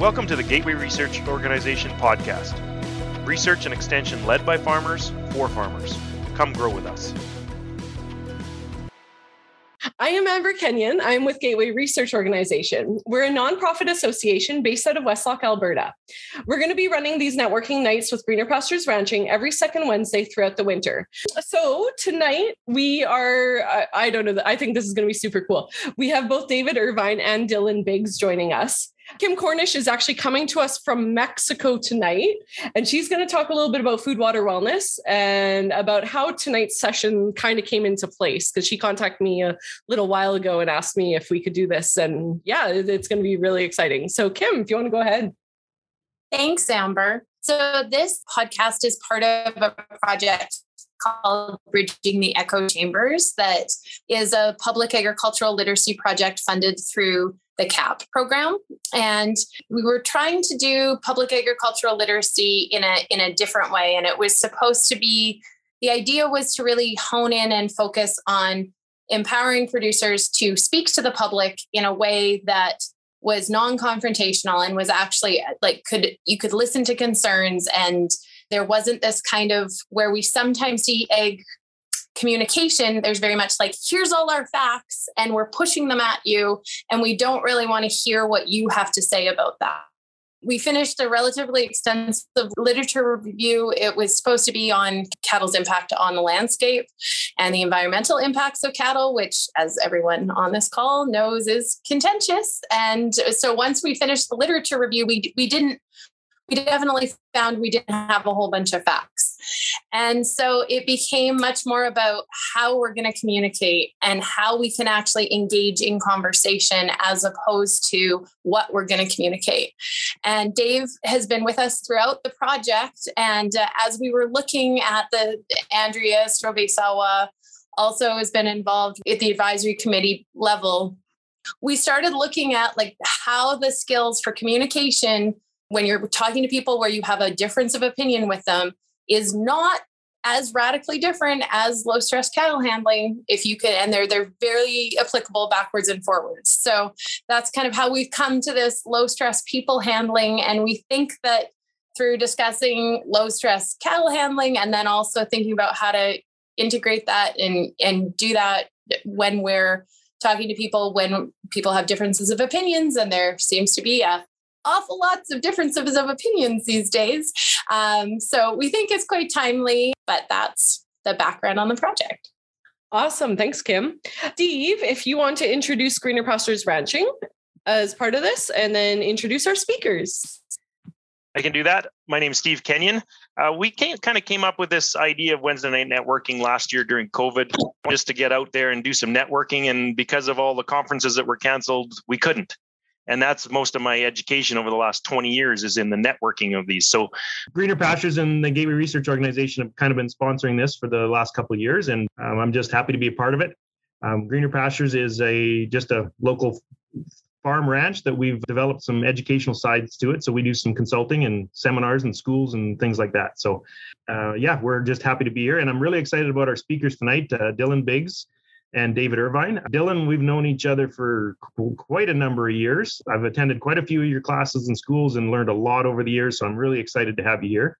Welcome to the Gateway Research Organization podcast. Research and extension led by farmers for farmers. Come grow with us. I am Amber Kenyon. I am with Gateway Research Organization. We're a nonprofit association based out of Westlock, Alberta. We're going to be running these networking nights with Greener Pastures Ranching every second Wednesday throughout the winter. So tonight we are, I don't know, I think this is going to be super cool. We have both David Irvine and Dylan Biggs joining us. Kim Cornish is actually coming to us from Mexico tonight, and she's going to talk a little bit about Food Water Wellness and about how tonight's session kind of came into place, because she contacted me a little while ago and asked me if we could do this. And yeah, it's going to be really exciting. So Kim, if you want to go ahead. Thanks, Amber. So this podcast is part of a project called Bridging the Echo Chambers that is a public agricultural literacy project funded through the CAP program. And we were trying to do public agricultural literacy in a different way. And it was supposed to be, the idea was to really hone in and focus on empowering producers to speak to the public in a way that was non-confrontational and was actually like, you could listen to concerns. And there wasn't this kind of, where we sometimes see egg communication, there's very much like, here's all our facts and we're pushing them at you, and we don't really want to hear what you have to say about that. We finished a relatively extensive literature review. It was supposed to be on cattle's impact on the landscape and the environmental impacts of cattle, which, as everyone on this call knows, is contentious. And so once we finished the literature review, we definitely found we didn't have a whole bunch of facts. And so it became much more about how we're going to communicate and how we can actually engage in conversation as opposed to what we're going to communicate. And Dave has been with us throughout the project. And as we were looking at the Andrea Strobesawa, also has been involved at the advisory committee level, we started looking at like how the skills for communication when you're talking to people where you have a difference of opinion with them is not as radically different as low stress cattle handling, if you could, and they're very applicable backwards and forwards. So that's kind of how we've come to this low stress people handling. And we think that through discussing low stress cattle handling, and then also thinking about how to integrate that and do that when we're talking to people, when people have differences of opinions, and there seems to be a awful lots of differences of opinions these days. So we think it's quite timely, but that's the background on the project. Awesome. Thanks, Kim. Steve, if you want to introduce Greener Pastures Ranching as part of this and then introduce our speakers. I can do that. My name's Steve Kenyon. We came up with this idea of Wednesday night networking last year during COVID, just to get out there and do some networking. And because of all the conferences that were canceled, we couldn't. And that's most of my education over the last 20 years is in the networking of these. So Greener Pastures and the Gateway Research Organization have kind of been sponsoring this for the last couple of years, and I'm just happy to be a part of it. Greener Pastures is just a local farm ranch that we've developed some educational sides to it. So we do some consulting and seminars and schools and things like that. So we're just happy to be here. And I'm really excited about our speakers tonight, Dylan Biggs and David Irvine. Dylan, we've known each other for quite a number of years. I've attended quite a few of your classes and schools and learned a lot over the years. So I'm really excited to have you here.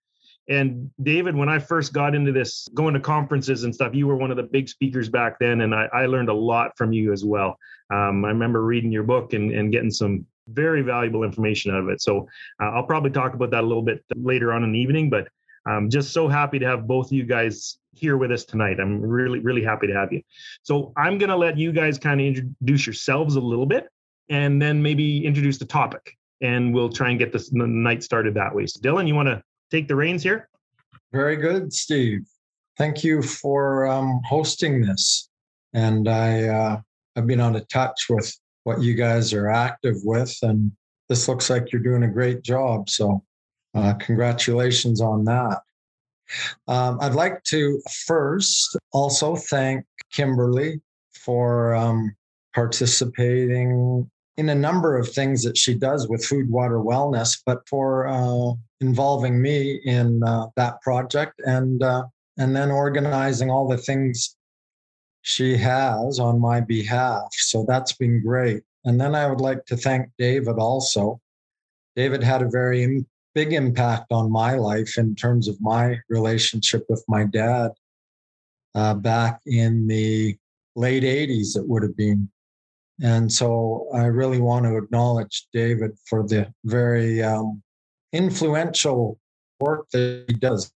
And David, when I first got into this, going to conferences and stuff, you were one of the big speakers back then. And I learned a lot from you as well. I remember reading your book and getting some very valuable information out of it. So I'll probably talk about that a little bit later on in the evening, but I'm just so happy to have both of you guys here with us tonight. I'm really, really happy to have you. So I'm going to let you guys kind of introduce yourselves a little bit and then maybe introduce the topic, and we'll try and get this night started that way. So Dylan, you want to take the reins here? Very good, Steve. Thank you for hosting this. And I've been out of touch with what you guys are active with, and this looks like you're doing a great job. So congratulations on that. I'd like to first also thank Kimberly for participating in a number of things that she does with Food Water Wellness, but for involving me in that project and then organizing all the things she has on my behalf. So that's been great. And then I would like to thank David also David had a very big impact on my life in terms of my relationship with my dad back in the late 80s, it would have been. And so I really want to acknowledge David for the very influential work that he does.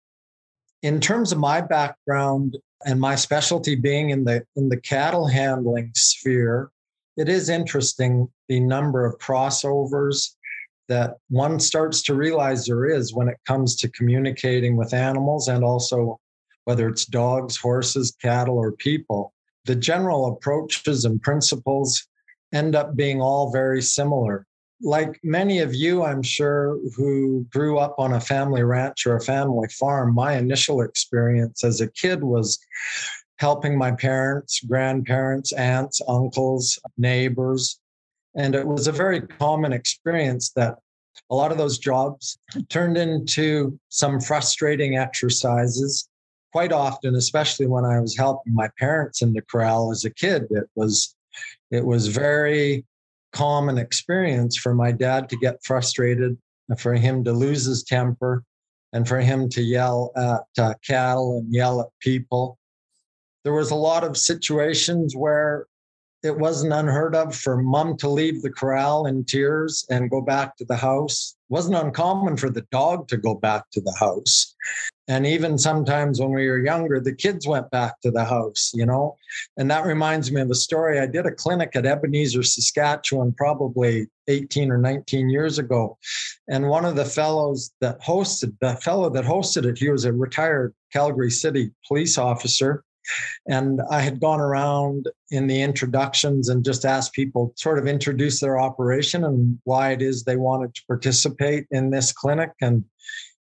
In terms of my background and my specialty being in the cattle handling sphere, it is interesting the number of crossovers that one starts to realize there is when it comes to communicating with animals, and also whether it's dogs, horses, cattle, or people. The general approaches and principles end up being all very similar. Like many of you, I'm sure, who grew up on a family ranch or a family farm, my initial experience as a kid was helping my parents, grandparents, aunts, uncles, neighbors. And it was a very common experience that a lot of those jobs turned into some frustrating exercises. Quite often, especially when I was helping my parents in the corral as a kid, it was very common experience for my dad to get frustrated, for him to lose his temper, and for him to yell at cattle and yell at people. There was a lot of situations where it wasn't unheard of for mom to leave the corral in tears and go back to the house. It wasn't uncommon for the dog to go back to the house. And even sometimes when we were younger, the kids went back to the house, you know. And that reminds me of a story. I did a clinic at Ebenezer, Saskatchewan, probably 18 or 19 years ago. And one of the fellows that hosted, the fellow that hosted it, he was a retired Calgary City police officer. And I had gone around in the introductions and just asked people sort of introduce their operation and why it is they wanted to participate in this clinic. And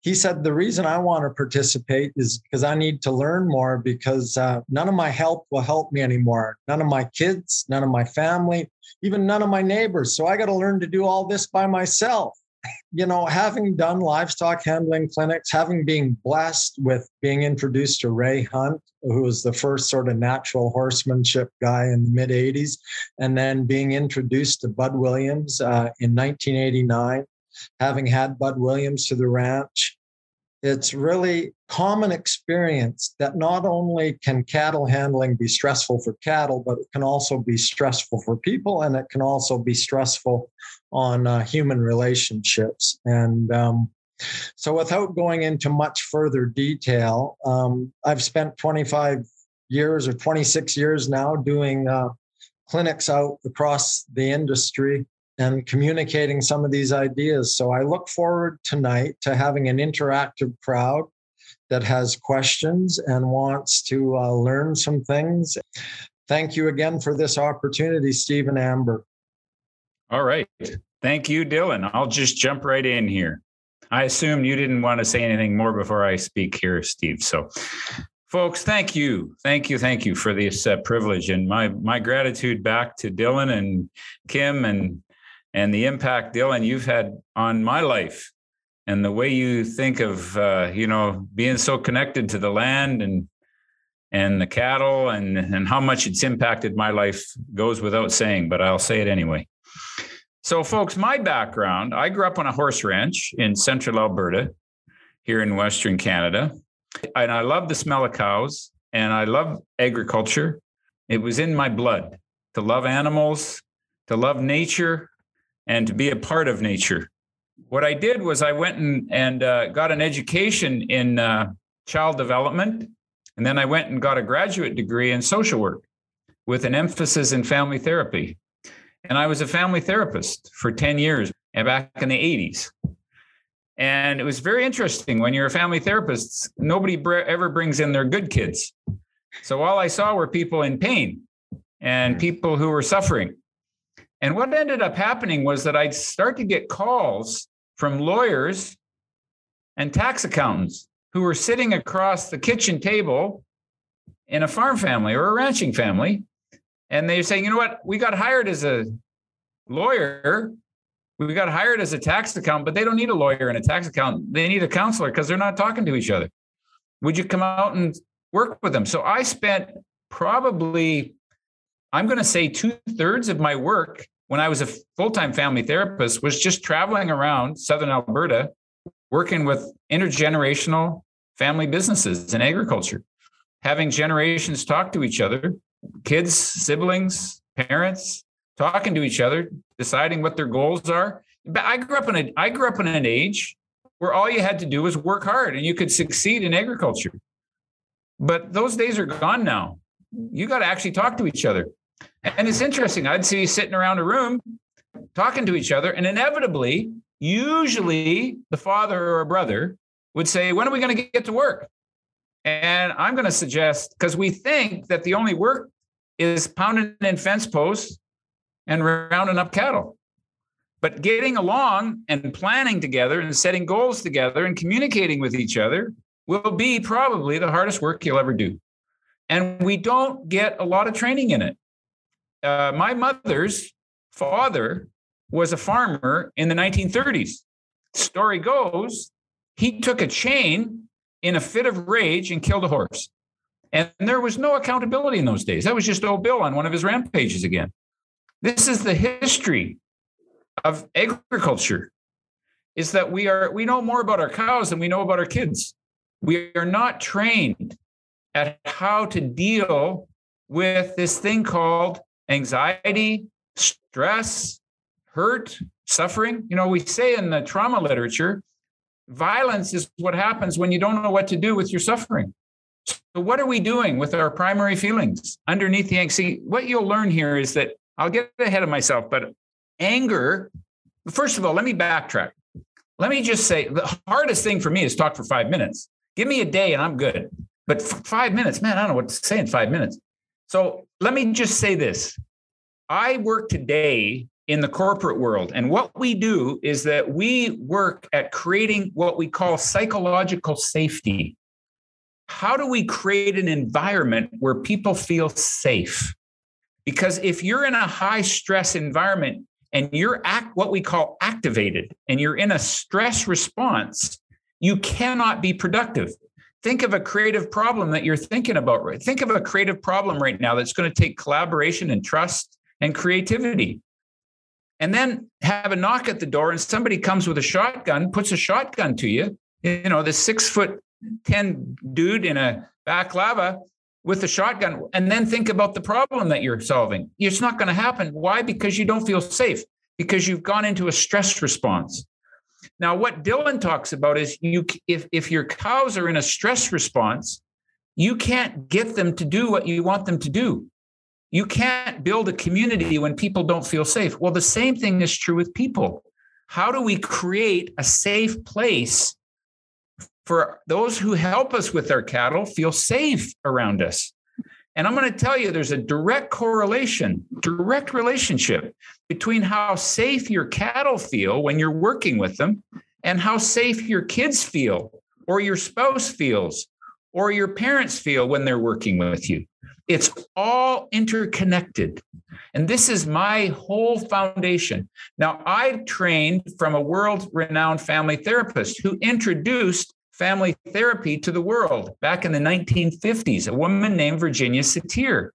he said, the reason I want to participate is because I need to learn more, because none of my help will help me anymore. None of my kids, none of my family, even none of my neighbors. So I got to learn to do all this by myself. You know, having done livestock handling clinics, having been blessed with being introduced to Ray Hunt, who was the first sort of natural horsemanship guy in the mid 80s, and then being introduced to Bud Williams in 1989, having had Bud Williams to the ranch. It's really common experience that not only can cattle handling be stressful for cattle, but it can also be stressful for people, and it can also be stressful on human relationships. And so without going into much further detail, I've spent 25 years or 26 years now doing clinics out across the industry and communicating some of these ideas. So I look forward tonight to having an interactive crowd that has questions and wants to learn some things. Thank you again for this opportunity, Steve and Amber. All right. Thank you, Dylan. I'll just jump right in here. I assume you didn't want to say anything more before I speak here, Steve. So, folks, thank you. Thank you for this privilege. And my gratitude back to Dylan and Kim and the impact, Dylan, you've had on my life, and the way you think of, you know, being so connected to the land and the cattle and how much it's impacted my life goes without saying, but I'll say it anyway. So, folks, my background, I grew up on a horse ranch in central Alberta here in Western Canada, and I love the smell of cows and I love agriculture. It was in my blood to love animals, to love nature, and to be a part of nature. What I did was I went and got an education in child development, and then I went and got a graduate degree in social work with an emphasis in family therapy. And I was a family therapist for 10 years back in the 80s. And it was very interesting. When you're a family therapist, nobody ever brings in their good kids. So all I saw were people in pain and people who were suffering. And what ended up happening was that I'd start to get calls from lawyers and tax accountants who were sitting across the kitchen table in a farm family or a ranching family. And they were saying, you know what, we got hired as a lawyer, we got hired as a tax accountant, but they don't need a lawyer and a tax accountant. They need a counselor because they're not talking to each other. Would you come out and work with them? So I spent probably, I'm going to say 2/3 of my work when I was a full-time family therapist, was just traveling around Southern Alberta, working with intergenerational family businesses in agriculture, having generations talk to each other, kids, siblings, parents, talking to each other, deciding what their goals are. But I grew up in an age where all you had to do was work hard and you could succeed in agriculture. But those days are gone now. You got to actually talk to each other. And it's interesting. I'd see you sitting around a room talking to each other, and inevitably, usually the father or a brother would say, when are we going to get to work? And I'm going to suggest, because we think that the only work is pounding in fence posts and rounding up cattle. But getting along and planning together and setting goals together and communicating with each other will be probably the hardest work you'll ever do. And we don't get a lot of training in it. My mother's father was a farmer in the 1930s. Story goes, he took a chain in a fit of rage and killed a horse. And there was no accountability in those days. That was just old Bill on one of his rampages again. This is the history of agriculture, is that we know more about our cows than we know about our kids. We are not trained at how to deal with this thing called anxiety, stress, hurt, suffering. You know, we say in the trauma literature, violence is what happens when you don't know what to do with your suffering. So what are we doing with our primary feelings underneath the anxiety? What you'll learn here is that, I'll get ahead of myself, but anger, first of all, let me backtrack. Let me just say the hardest thing for me is talk for 5 minutes. Give me a day and I'm good. But 5 minutes, man, I don't know what to say in 5 minutes. So let me just say this. I work today in the corporate world. And what we do is that we work at creating what we call psychological safety. How do we create an environment where people feel safe? Because if you're in a high stress environment and you're what we call activated and you're in a stress response, you cannot be productive. Think of a creative problem that you're thinking about. Think of a creative problem right now that's going to take collaboration and trust and creativity. And then have a knock at the door and somebody comes with a shotgun, puts a shotgun to you. You know, the 6'10" dude in a baklava with a shotgun, and then think about the problem that you're solving. It's not going to happen. Why? Because you don't feel safe, because you've gone into a stress response. Now, what Dylan talks about is if your cows are in a stress response, you can't get them to do what you want them to do. You can't build a community when people don't feel safe. Well, the same thing is true with people. How do we create a safe place for those who help us with our cattle feel safe around us? And I'm going to tell you, there's a direct relationship between how safe your cattle feel when you're working with them and how safe your kids feel or your spouse feels or your parents feel when they're working with you. It's all interconnected. And this is my whole foundation. Now, I trained from a world-renowned family therapist who introduced family therapy to the world back in the 1950s, a woman named Virginia Satir.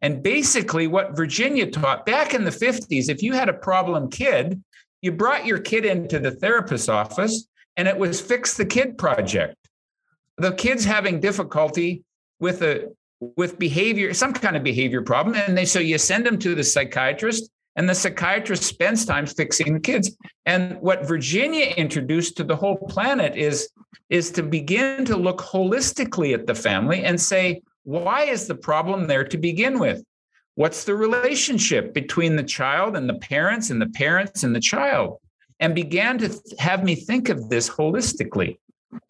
And basically what Virginia taught back in the 50s, if you had a problem kid, you brought your kid into the therapist's office and it was Fix the Kid Project. The kid's having difficulty with behavior, some kind of behavior problem. And so you send them to the psychiatrist, and the psychiatrist spends time fixing the kids. And what Virginia introduced to the whole planet is to begin to look holistically at the family and say, why is the problem there to begin with? What's the relationship between the child and the parents and the parents and the child? And began to have me think of this holistically.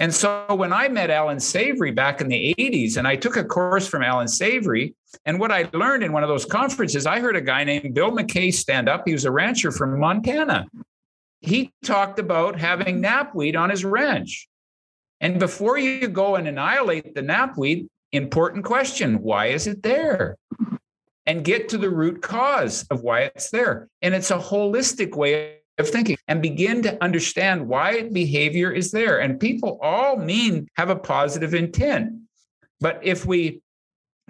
And so when I met Alan Savory back in the 80s, and I took a course from Alan Savory, and what I learned in one of those conferences, I heard a guy named Bill McKay stand up. He was a rancher from Montana. He talked about having knapweed on his ranch. And before you go and annihilate the knapweed, important question, why is it there? And get to the root cause of why it's there. And it's a holistic way of thinking, and begin to understand why behavior is there. And people all have a positive intent. But if we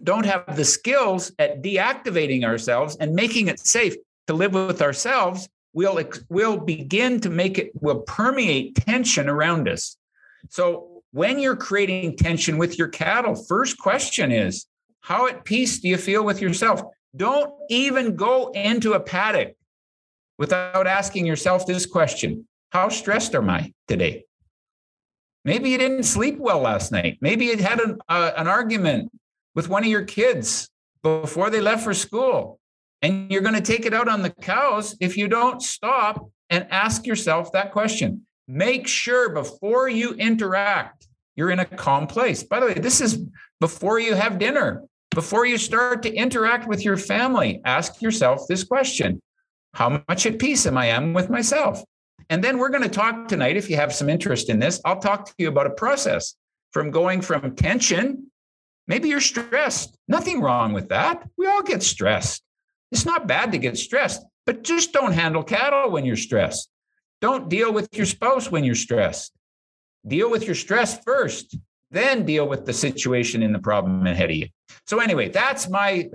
don't have the skills at deactivating ourselves and making it safe, to live with ourselves, we'll begin to make it, will permeate tension around us. So when you're creating tension with your cattle, first question is, how at peace do you feel with yourself? Don't even go into a paddock without asking yourself this question. How stressed am I today? Maybe you didn't sleep well last night. Maybe you had an argument with one of your kids before they left for school. And you're going to take it out on the cows if you don't stop and ask yourself that question. Make sure before you interact, you're in a calm place. By the way, this is before you have dinner, before you start to interact with your family, ask yourself this question. How much at peace am I with myself? And then we're going to talk tonight, if you have some interest in this, I'll talk to you about a process from going from tension. Maybe you're stressed. Nothing wrong with that. We all get stressed. It's not bad to get stressed, but just don't handle cattle when you're stressed. Don't deal with your spouse when you're stressed. Deal with your stress first, then deal with the situation and the problem ahead of you. So anyway, that's my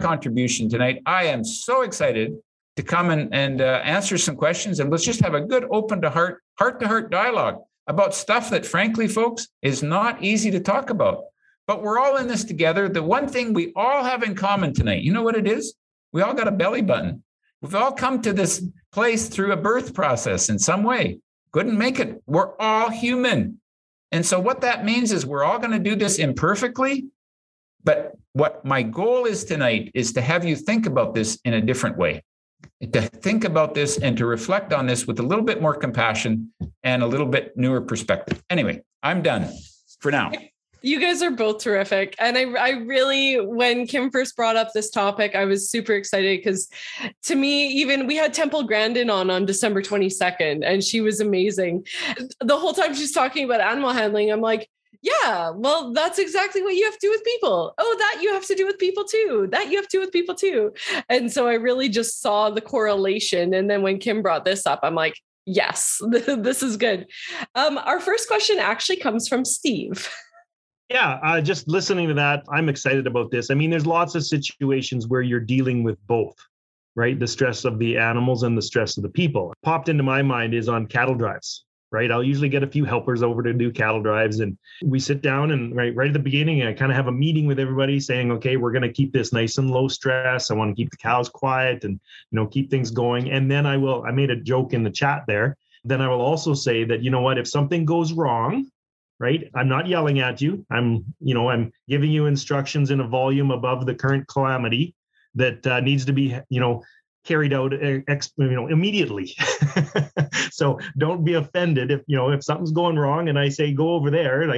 contribution tonight. I am so excited to come and answer some questions, and let's just have a good open to heart dialogue about stuff that, frankly, folks, is not easy to talk about. But we're all in this together. The one thing we all have in common tonight, you know what it is? We all got a belly button. We've all come to this place through a birth process in some way. Couldn't make it. We're all human. And so what that means is we're all going to do this imperfectly. But what my goal is tonight is to have you think about this in a different way, to think about this and to reflect on this with a little bit more compassion and a little bit newer perspective. Anyway, I'm done for now. You guys are both terrific. And I really, when Kim first brought up this topic, I was super excited because to me, even we had Temple Grandin on December 22nd, and she was amazing. The whole time she's talking about animal handling, I'm like, yeah, well, that's exactly what you have to do with people. Oh, that you have to do with people too. That you have to do with people too. And so I really just saw the correlation. And then when Kim brought this up, I'm like, yes, this is good. Our first question actually comes from Steve. Yeah, just listening to that, I'm excited about this. I mean, there's lots of situations where you're dealing with both, right? The stress of the animals and the stress of the people. Popped into my mind is on cattle drives, right? I'll usually get a few helpers over to do cattle drives, and we sit down and right at the beginning, I kind of have a meeting with everybody saying, okay, we're going to keep this nice and low stress. I want to keep the cows quiet and, you know, keep things going. And then I made a joke in the chat there. Then I will also say that, you know what, if something goes wrong, right? I'm not yelling at you. I'm giving you instructions in a volume above the current calamity that needs to be, carried out, immediately. So don't be offended if something's going wrong and I say, go over there,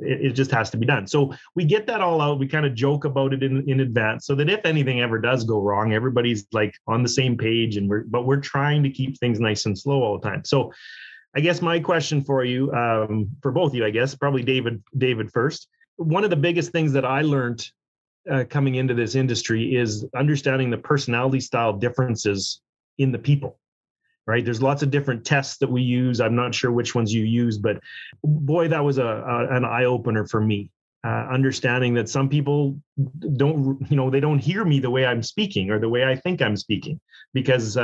it just has to be done. So we get that all out. We kind of joke about it in advance so that if anything ever does go wrong, everybody's on the same page, and we're trying to keep things nice and slow all the time. So I guess my question for you, for both of you, I guess, probably David first. One of the biggest things that I learned coming into this industry is understanding the personality style differences in the people, right? There's lots of different tests that we use. I'm not sure which ones you use, but boy, that was an eye-opener for me. Understanding that some people don't, they don't hear me the way I'm speaking or the way I think I'm speaking, because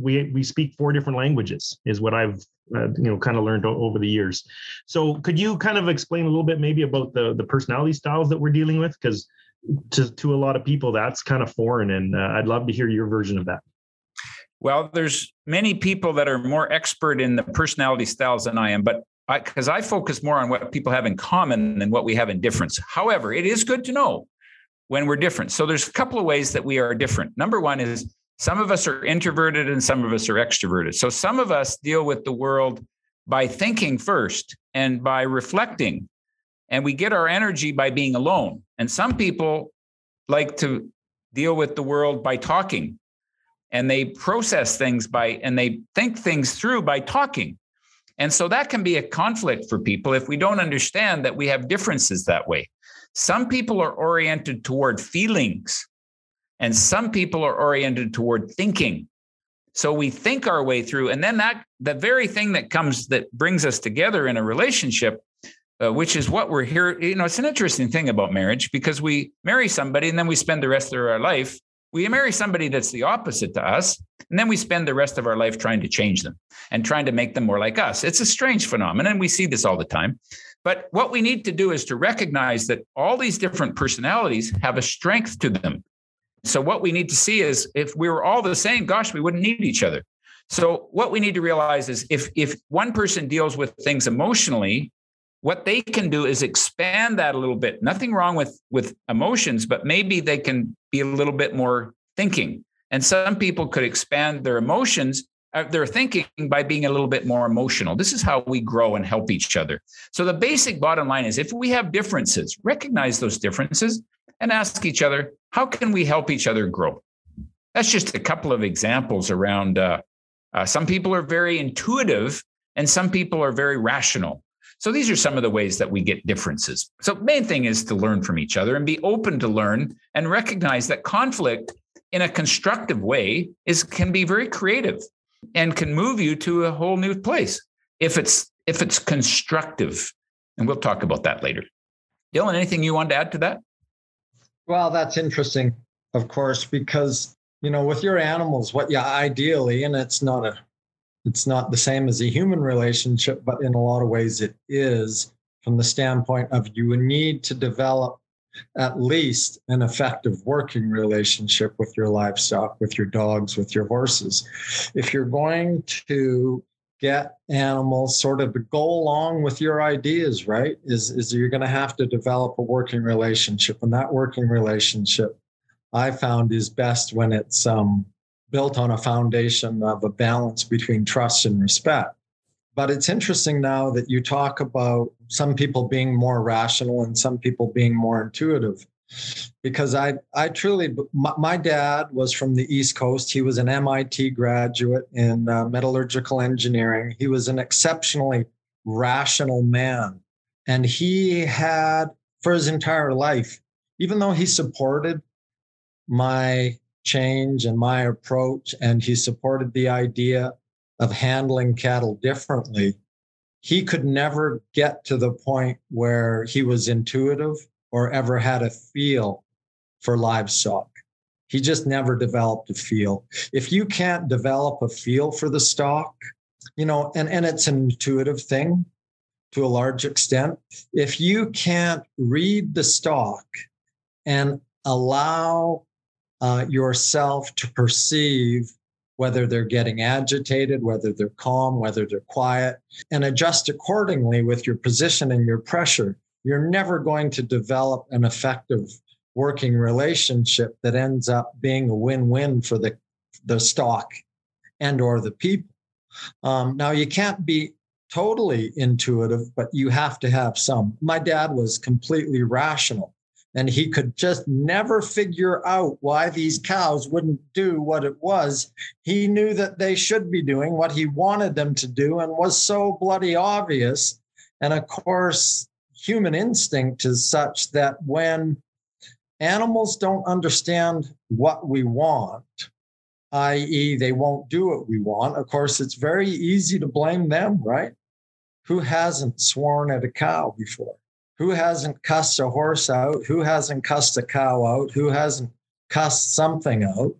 we speak 4 different languages is what I've kind of learned over the years. So could you kind of explain a little bit maybe about the personality styles that we're dealing with? Because to a lot of people, that's kind of foreign, and I'd love to hear your version of that. Well, there's many people that are more expert in the personality styles than I am, but because I focus more on what people have in common than what we have in difference. However, it is good to know when we're different. So there's a couple of ways that we are different. Number one is some of us are introverted and some of us are extroverted. So some of us deal with the world by thinking first and by reflecting. And we get our energy by being alone. And some people like to deal with the world by talking. And they process things and they think things through by talking. And so that can be a conflict for people if we don't understand that we have differences that way. Some people are oriented toward feelings, and some people are oriented toward thinking. So we think our way through, and then the very thing that brings us together in a relationship, which is what we're here. It's an interesting thing about marriage, because we marry somebody and then we spend the rest of our life We marry somebody that's the opposite to us, and then we spend the rest of our life trying to change them and trying to make them more like us. It's a strange phenomenon. We see this all the time. But what we need to do is to recognize that all these different personalities have a strength to them. So what we need to see is if we were all the same, gosh, we wouldn't need each other. So what we need to realize is if one person deals with things emotionally, what they can do is expand that a little bit. Nothing wrong with emotions, but maybe they can be a little bit more thinking. And some people could expand their emotions, their thinking by being a little bit more emotional. This is how we grow and help each other. So the basic bottom line is if we have differences, recognize those differences and ask each other, how can we help each other grow? That's just a couple of examples around some people are very intuitive and some people are very rational. So these are some of the ways that we get differences. So main thing is to learn from each other and be open to learn and recognize that conflict in a constructive way can be very creative and can move you to a whole new place if it's constructive. And we'll talk about that later. Dylan, anything you wanted to add to that? Well, that's interesting, of course, because with your animals, what you ideally, and it's not the same as a human relationship, but in a lot of ways it is, from the standpoint of you need to develop at least an effective working relationship with your livestock, with your dogs, with your horses. If you're going to get animals sort of to go along with your ideas, right, is you're going to have to develop a working relationship. And that working relationship, I found, is best when it's built on a foundation of a balance between trust and respect. But it's interesting now that you talk about some people being more rational and some people being more intuitive, because I truly, my dad was from the East Coast. He was an MIT graduate in metallurgical engineering. He was an exceptionally rational man. And he had, for his entire life, even though he supported my change and my approach, and he supported the idea of handling cattle differently, he could never get to the point where he was intuitive or ever had a feel for livestock. He just never developed a feel. If you can't develop a feel for the stock, and it's an intuitive thing to a large extent, if you can't read the stock and allow yourself to perceive whether they're getting agitated, whether they're calm, whether they're quiet, and adjust accordingly with your position and your pressure, you're never going to develop an effective working relationship that ends up being a win-win for the stock and or the people. Now, you can't be totally intuitive, but you have to have some. My dad was completely rational. And he could just never figure out why these cows wouldn't do what it was. He knew that they should be doing what he wanted them to do, and was so bloody obvious. And of course, human instinct is such that when animals don't understand what we want, i.e., they won't do what we want, of course, it's very easy to blame them, right? Who hasn't sworn at a cow before? Who hasn't cussed a horse out? Who hasn't cussed a cow out? Who hasn't cussed something out?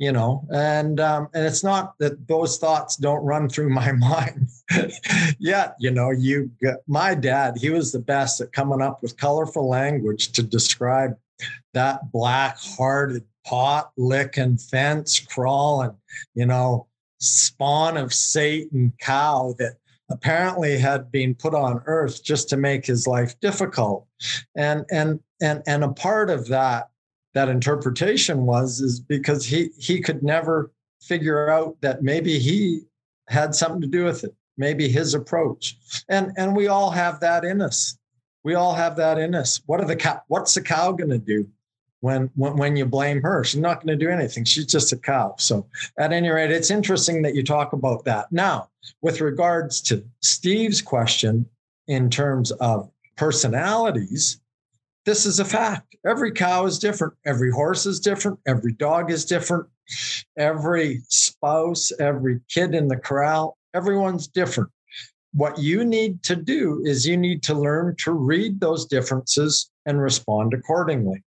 And it's not that those thoughts don't run through my mind. Yet, my dad, he was the best at coming up with colorful language to describe that black-hearted pot licking, fence crawling, spawn of Satan cow that apparently had been put on earth just to make his life difficult. And a part of that interpretation is because he could never figure out that maybe he had something to do with it, maybe his approach. And we all have that in us. What's the cow going to do when you blame her? She's not going to do anything. She's just a cow. So at any rate, it's interesting that you talk about that. Now, with regards to Steve's question in terms of personalities, this is a fact. Every cow is different. Every horse is different. Every dog is different. Every spouse, every kid in the corral, everyone's different. What you need to do is you need to learn to read those differences and respond accordingly.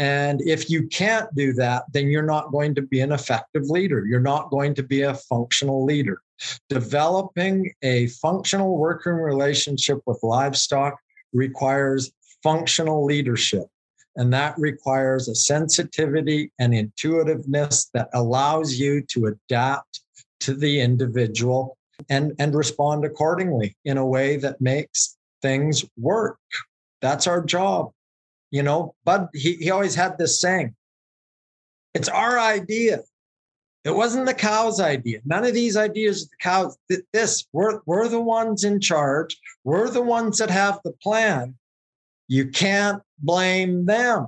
And if you can't do that, then you're not going to be an effective leader. You're not going to be a functional leader. Developing a functional working relationship with livestock requires functional leadership. And that requires a sensitivity and intuitiveness that allows you to adapt to the individual and respond accordingly in a way that makes things work. That's our job. You know, Bud, he always had this saying, it's our idea. It wasn't the cow's idea. None of these ideas are the cow's. We're the ones in charge. We're the ones that have the plan. You can't blame them.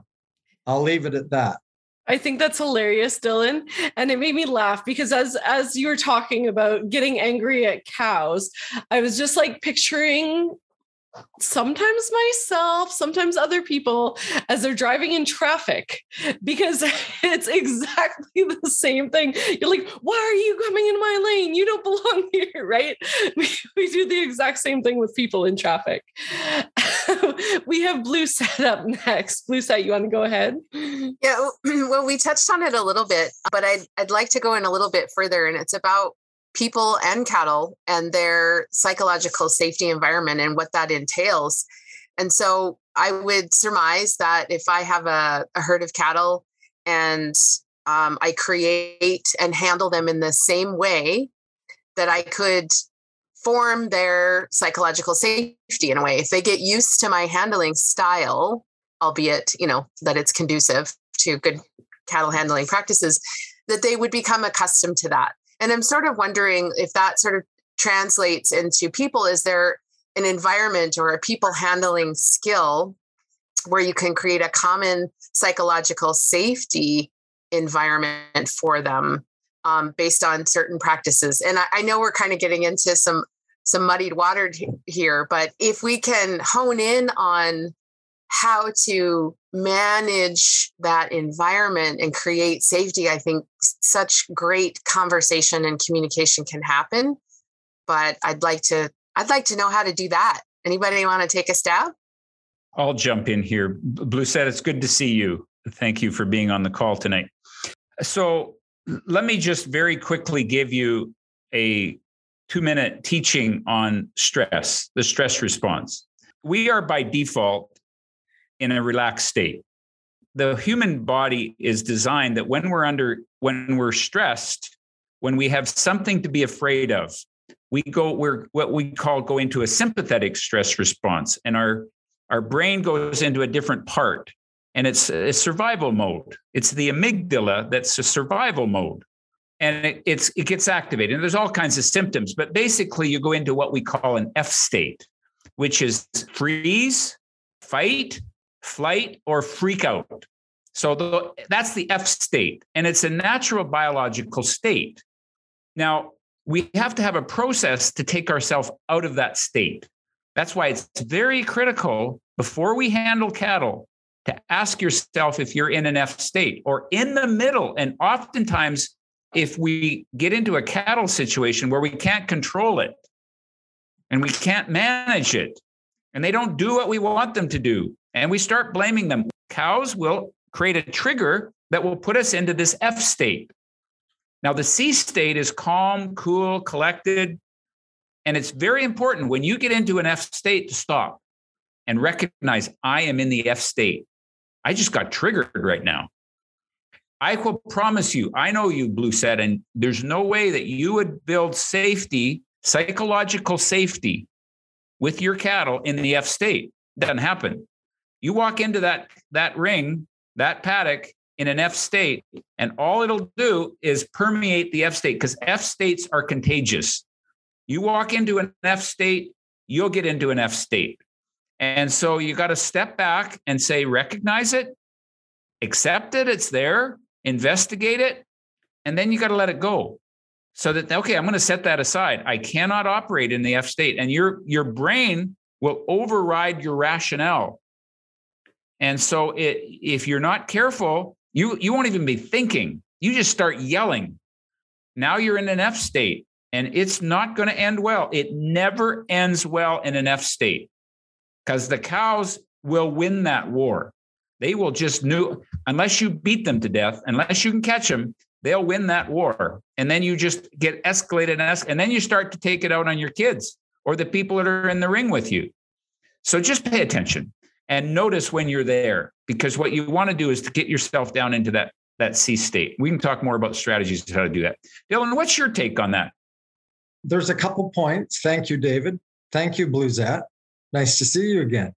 I'll leave it at that. I think that's hilarious, Dylan. And it made me laugh because as you were talking about getting angry at cows, I was just like picturing sometimes myself, sometimes other people as they're driving in traffic, because it's exactly the same thing. You're like, why are you coming in my lane? You don't belong here, right? We do the exact same thing with people in traffic. We have Blue Sat up next. Blue Sat, you want to go ahead? Yeah, well, we touched on it a little bit, but I'd like to go in a little bit further, and it's about people and cattle and their psychological safety environment and what that entails. And so I would surmise that if I have a herd of cattle and I create and handle them in the same way, that I could form their psychological safety in a way. If they get used to my handling style, albeit, you know, that it's conducive to good cattle handling practices, that they would become accustomed to that. And I'm sort of wondering if that sort of translates into people. Is there an environment or a people handling skill where you can create a common psychological safety environment for them based on certain practices? And I know we're kind of getting into some muddied water here, but if we can hone in on how to manage that environment and create safety, I think such great conversation and communication can happen. But I'd like to know how to do that. Anybody want to take a stab? I'll jump in here. Blusette, it's good to see you. Thank you for being on the call tonight. So let me just very quickly give you a 2-minute teaching on stress, the stress response. We are by default in a relaxed state. The human body is designed that when we're stressed, when we have something to be afraid of, we're what we call go into a sympathetic stress response. And our brain goes into a different part, and it's survival mode. It's the amygdala that's a survival mode. And it gets activated. And there's all kinds of symptoms, but basically you go into what we call an F state, which is freeze, fight, flight, or freak out. So that's the F state, and it's a natural biological state. Now, we have to have a process to take ourselves out of that state. That's why it's very critical before we handle cattle to ask yourself if you're in an F state or in the middle. And oftentimes, if we get into a cattle situation where we can't control it and we can't manage it, and they don't do what we want them to do, and we start blaming them, cows will create a trigger that will put us into this F state. Now, the C state is calm, cool, collected. And it's very important when you get into an F state to stop and recognize, I am in the F state. I just got triggered right now. I will promise you, I know you, Blue Set, and there's no way that you would build safety, psychological safety with your cattle in the F state. Doesn't happen. You walk into that ring, that paddock in an F state, and all it'll do is permeate the F state, because F states are contagious. You walk into an F state, you'll get into an F state. And so you got to step back and say, recognize it, accept it, it's there, investigate it, and then you got to let it go. So that, okay, I'm going to set that aside. I cannot operate in the F state. And your brain will override your rationale. And so if you're not careful, you won't even be thinking. You just start yelling. Now you're in an F state, and it's not going to end well. It never ends well in an F state, because the cows will win that war. They will just unless you beat them to death, unless you can catch them, they'll win that war. And then you just get escalated and then you start to take it out on your kids or the people that are in the ring with you. So just pay attention and notice when you're there, because what you want to do is to get yourself down into that C state. We can talk more about strategies to how to do that. Dylan, what's your take on that? There's a couple points. Thank you, David. Thank you, Bluezette. Nice to see you again.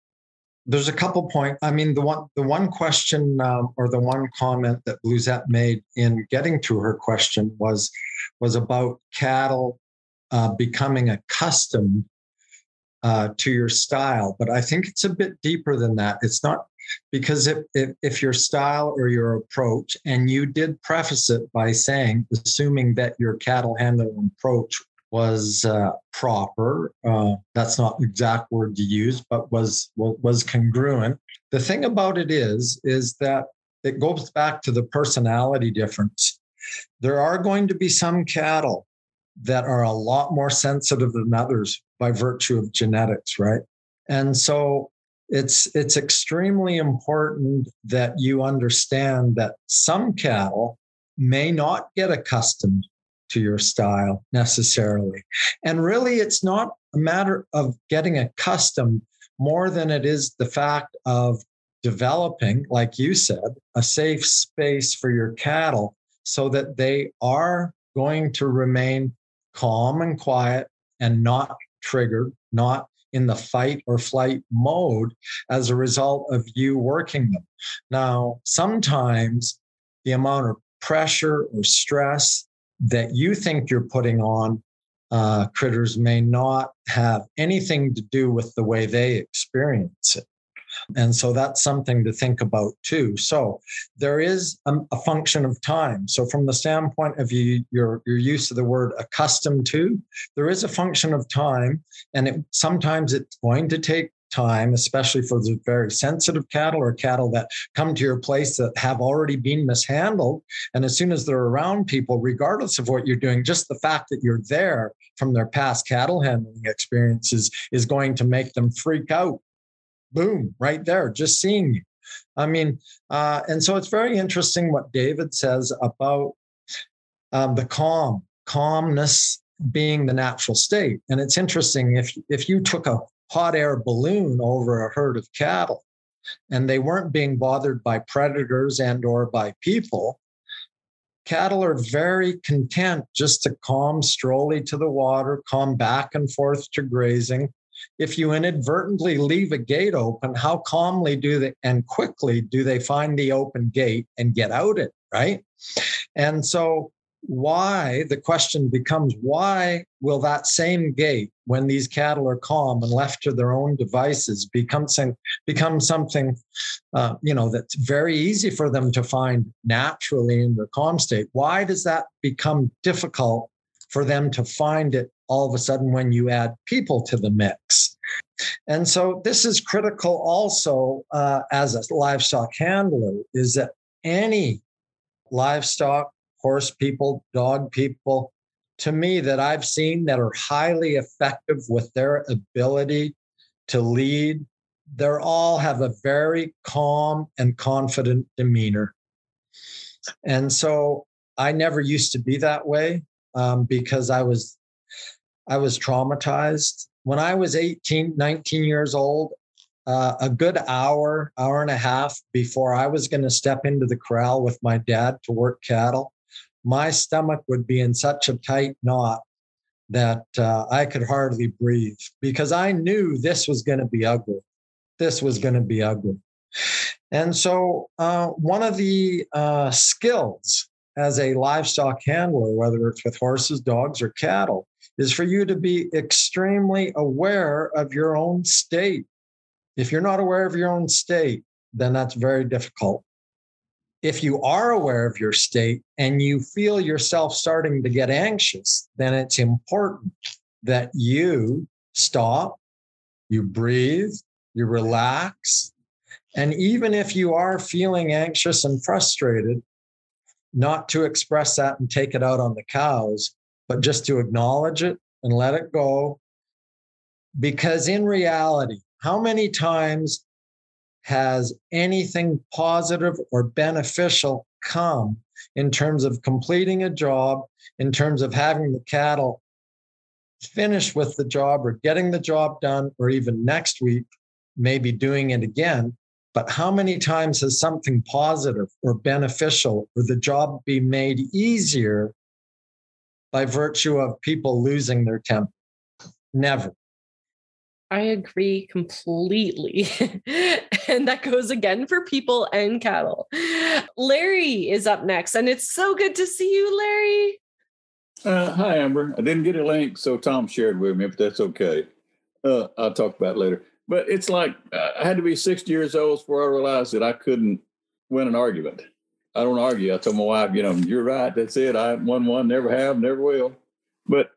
There's a couple points. I mean, the one question or the one comment that Bluezette made in getting to her question was about cattle becoming accustomed to your style. But I think it's a bit deeper than that. It's not because if your style or your approach, and you did preface it by saying, assuming that your cattle handling approach was proper. That's not the exact word to use, but was congruent. The thing about it is that it goes back to the personality difference. There are going to be some cattle that are a lot more sensitive than others by virtue of genetics, right? And so it's extremely important that you understand that some cattle may not get accustomed to your style necessarily. And really, it's not a matter of getting accustomed more than it is the fact of developing, like you said, a safe space for your cattle so that they are going to remain calm and quiet and not triggered, not in the fight or flight mode as a result of you working them. Now, sometimes the amount of pressure or stress that you think you're putting on critters may not have anything to do with the way they experience it. And so that's something to think about too. So there is a function of time. So from the standpoint of your use of the word accustomed to, there is a function of time. And sometimes it's going to take time, especially for the very sensitive cattle or cattle that come to your place that have already been mishandled. And as soon as they're around people, regardless of what you're doing, just the fact that you're there from their past cattle handling experiences is going to make them freak out. Boom, right there, just seeing you. I mean, and so it's very interesting what David says about the calmness being the natural state. And it's interesting, if you took a hot air balloon over a herd of cattle, and they weren't being bothered by predators and or by people, cattle are very content just to calm strolly to the water, calm back and forth to grazing. If you inadvertently leave a gate open, how calmly and quickly do they find the open gate and get out it, right? And so the question becomes, why will that same gate, when these cattle are calm and left to their own devices, become something that's very easy for them to find naturally in their calm state? Why does that become difficult for them to find it all of a sudden when you add people to the mix? And so this is critical also as a livestock handler, is that any livestock, horse people, dog people, to me, that I've seen that are highly effective with their ability to lead, they all have a very calm and confident demeanor. And so I never used to be that way because I was traumatized. When I was 18, 19 years old, a good hour and a half before I was going to step into the corral with my dad to work cattle, my stomach would be in such a tight knot that I could hardly breathe because I knew this was going to be ugly. And so one of the skills as a livestock handler, whether it's with horses, dogs, or cattle, is for you to be extremely aware of your own state. If you're not aware of your own state, then that's very difficult. If you are aware of your state and you feel yourself starting to get anxious, then it's important that you stop, you breathe, you relax. And even if you are feeling anxious and frustrated, not to express that and take it out on the cows, but just to acknowledge it and let it go. Because in reality, how many times has anything positive or beneficial come in terms of completing a job, in terms of having the cattle finish with the job or getting the job done, or even next week, maybe doing it again. But how many times has something positive or beneficial or the job be made easier by virtue of people losing their temper? Never. I agree completely. And that goes again for people and cattle. Larry is up next, and it's so good to see you, Larry. Hi, Amber. I didn't get a link, so Tom shared with me, if that's okay. I'll talk about it later. But it's like I had to be 60 years old before I realized that I couldn't win an argument. I don't argue. I told my wife, you're right. That's it. I haven't won one, never have, never will.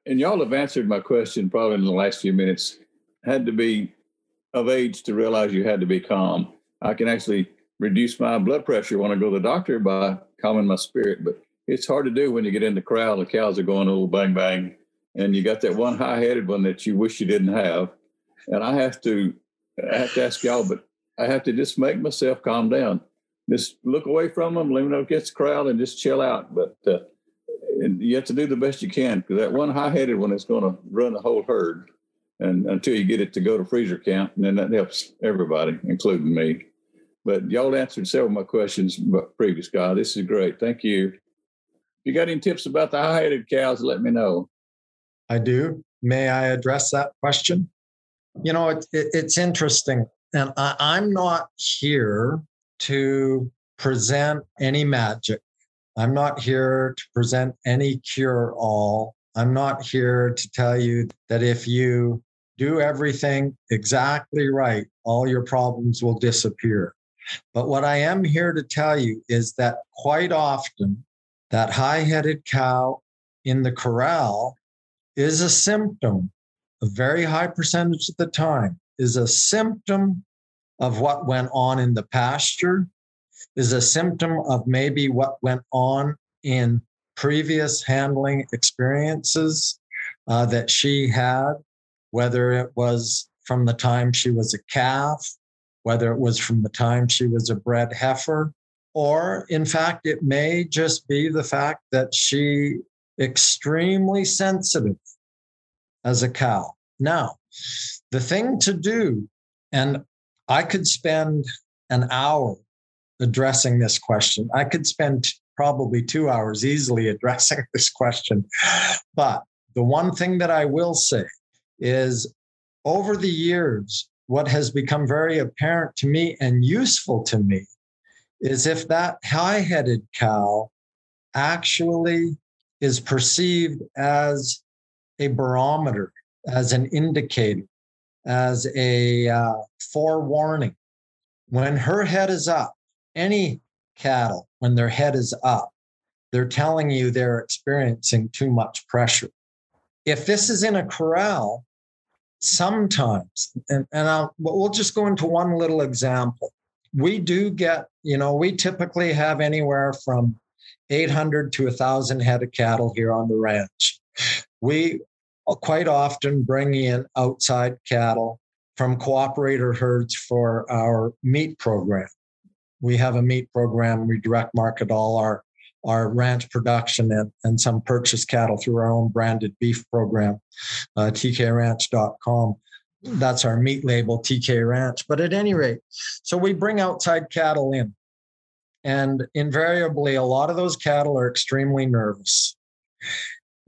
And y'all have answered my question probably in the last few minutes. Had to be of age to realize you had to be calm. I can actually reduce my blood pressure when I go to the doctor by calming my spirit, but it's hard to do when you get in the crowd. The cows are going a little bang, bang, and you got that one high-headed one that you wish you didn't have. And I have to ask y'all, but I have to just make myself calm down. Just look away from them, let me know if it's the crowd, and just chill out. But you have to do the best you can, because that one high-headed one is going to run the whole herd, and until you get it to go to freezer camp, and then that helps everybody, including me. But y'all answered several of my questions previous, guy. This is great. Thank you. You got any tips about the high-headed cows, let me know. I do. May I address that question? It's interesting. And I'm not here to present any magic. I'm not here to present any cure-all. I'm not here to tell you that if you do everything exactly right, all your problems will disappear. But what I am here to tell you is that quite often, that high-headed cow in the corral is a symptom, a very high percentage of the time, is a symptom of what went on in the pasture, is a symptom of maybe what went on in previous handling experiences that she had, whether it was from the time she was a calf, whether it was from the time she was a bred heifer, or, in fact, it may just be the fact that she extremely sensitive as a cow. Now, the thing to do, and I could spend an hour addressing this question. I could spend probably 2 hours easily addressing this question. But the one thing that I will say is, over the years, what has become very apparent to me and useful to me is if that high-headed cow actually is perceived as a barometer, as an indicator, as a forewarning. When her head is up, any cattle, when their head is up, they're telling you they're experiencing too much pressure. If this is in a corral, sometimes, we'll just go into one little example. We do get, we typically have anywhere from 800 to 1,000 head of cattle here on the ranch. We quite often bring in outside cattle from cooperator herds for our meat program. We have a meat program. We direct market all our ranch production and some purchase cattle through our own branded beef program, tkranch.com. That's our meat label, TK Ranch. But at any rate, so we bring outside cattle in. And invariably, a lot of those cattle are extremely nervous.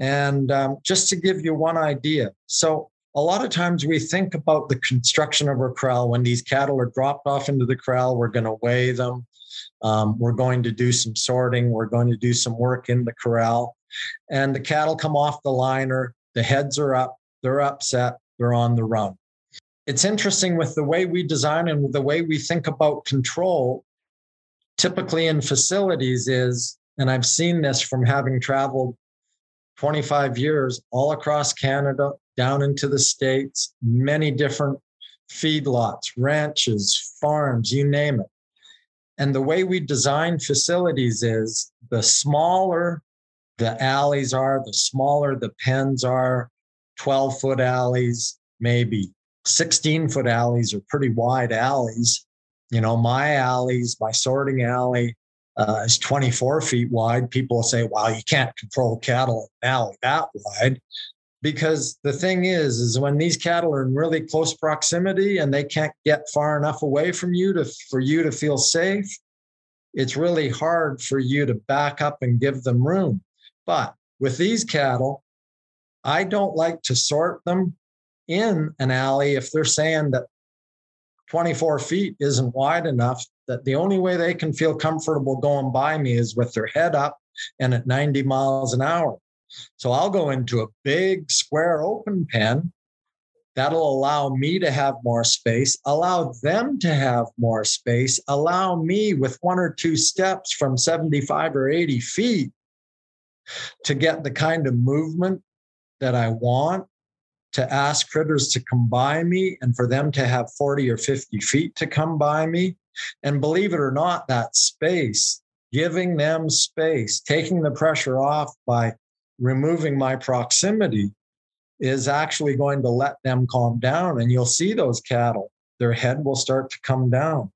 And just to give you one idea, so a lot of times we think about the construction of our corral. When these cattle are dropped off into the corral, we're going to weigh them. We're going to do some sorting. We're going to do some work in the corral. And the cattle come off the liner. The heads are up. They're upset. They're on the run. It's interesting with the way we design and the way we think about control, typically in facilities is, and I've seen this from having traveled 25 years all across Canada, down into the States, many different feedlots, ranches, farms, you name it. And the way we design facilities is the smaller the alleys are, the smaller the pens are. 12-foot alleys, maybe 16-foot alleys are pretty wide alleys. You know, my alleys, my sorting alley is 24 feet wide. People will say, wow, you can't control cattle in an alley that wide. Because the thing is when these cattle are in really close proximity and they can't get far enough away from you for you to feel safe, it's really hard for you to back up and give them room. But with these cattle, I don't like to sort them in an alley if they're saying that 24 feet isn't wide enough, that the only way they can feel comfortable going by me is with their head up and at 90 miles an hour. So I'll go into a big square open pen. That'll allow me to have more space, allow them to have more space, allow me with one or two steps from 75 or 80 feet to get the kind of movement that I want, to ask critters to come by me and for them to have 40 or 50 feet to come by me. And believe it or not, that space, giving them space, taking the pressure off by removing my proximity is actually going to let them calm down. And you'll see those cattle, their head will start to come down.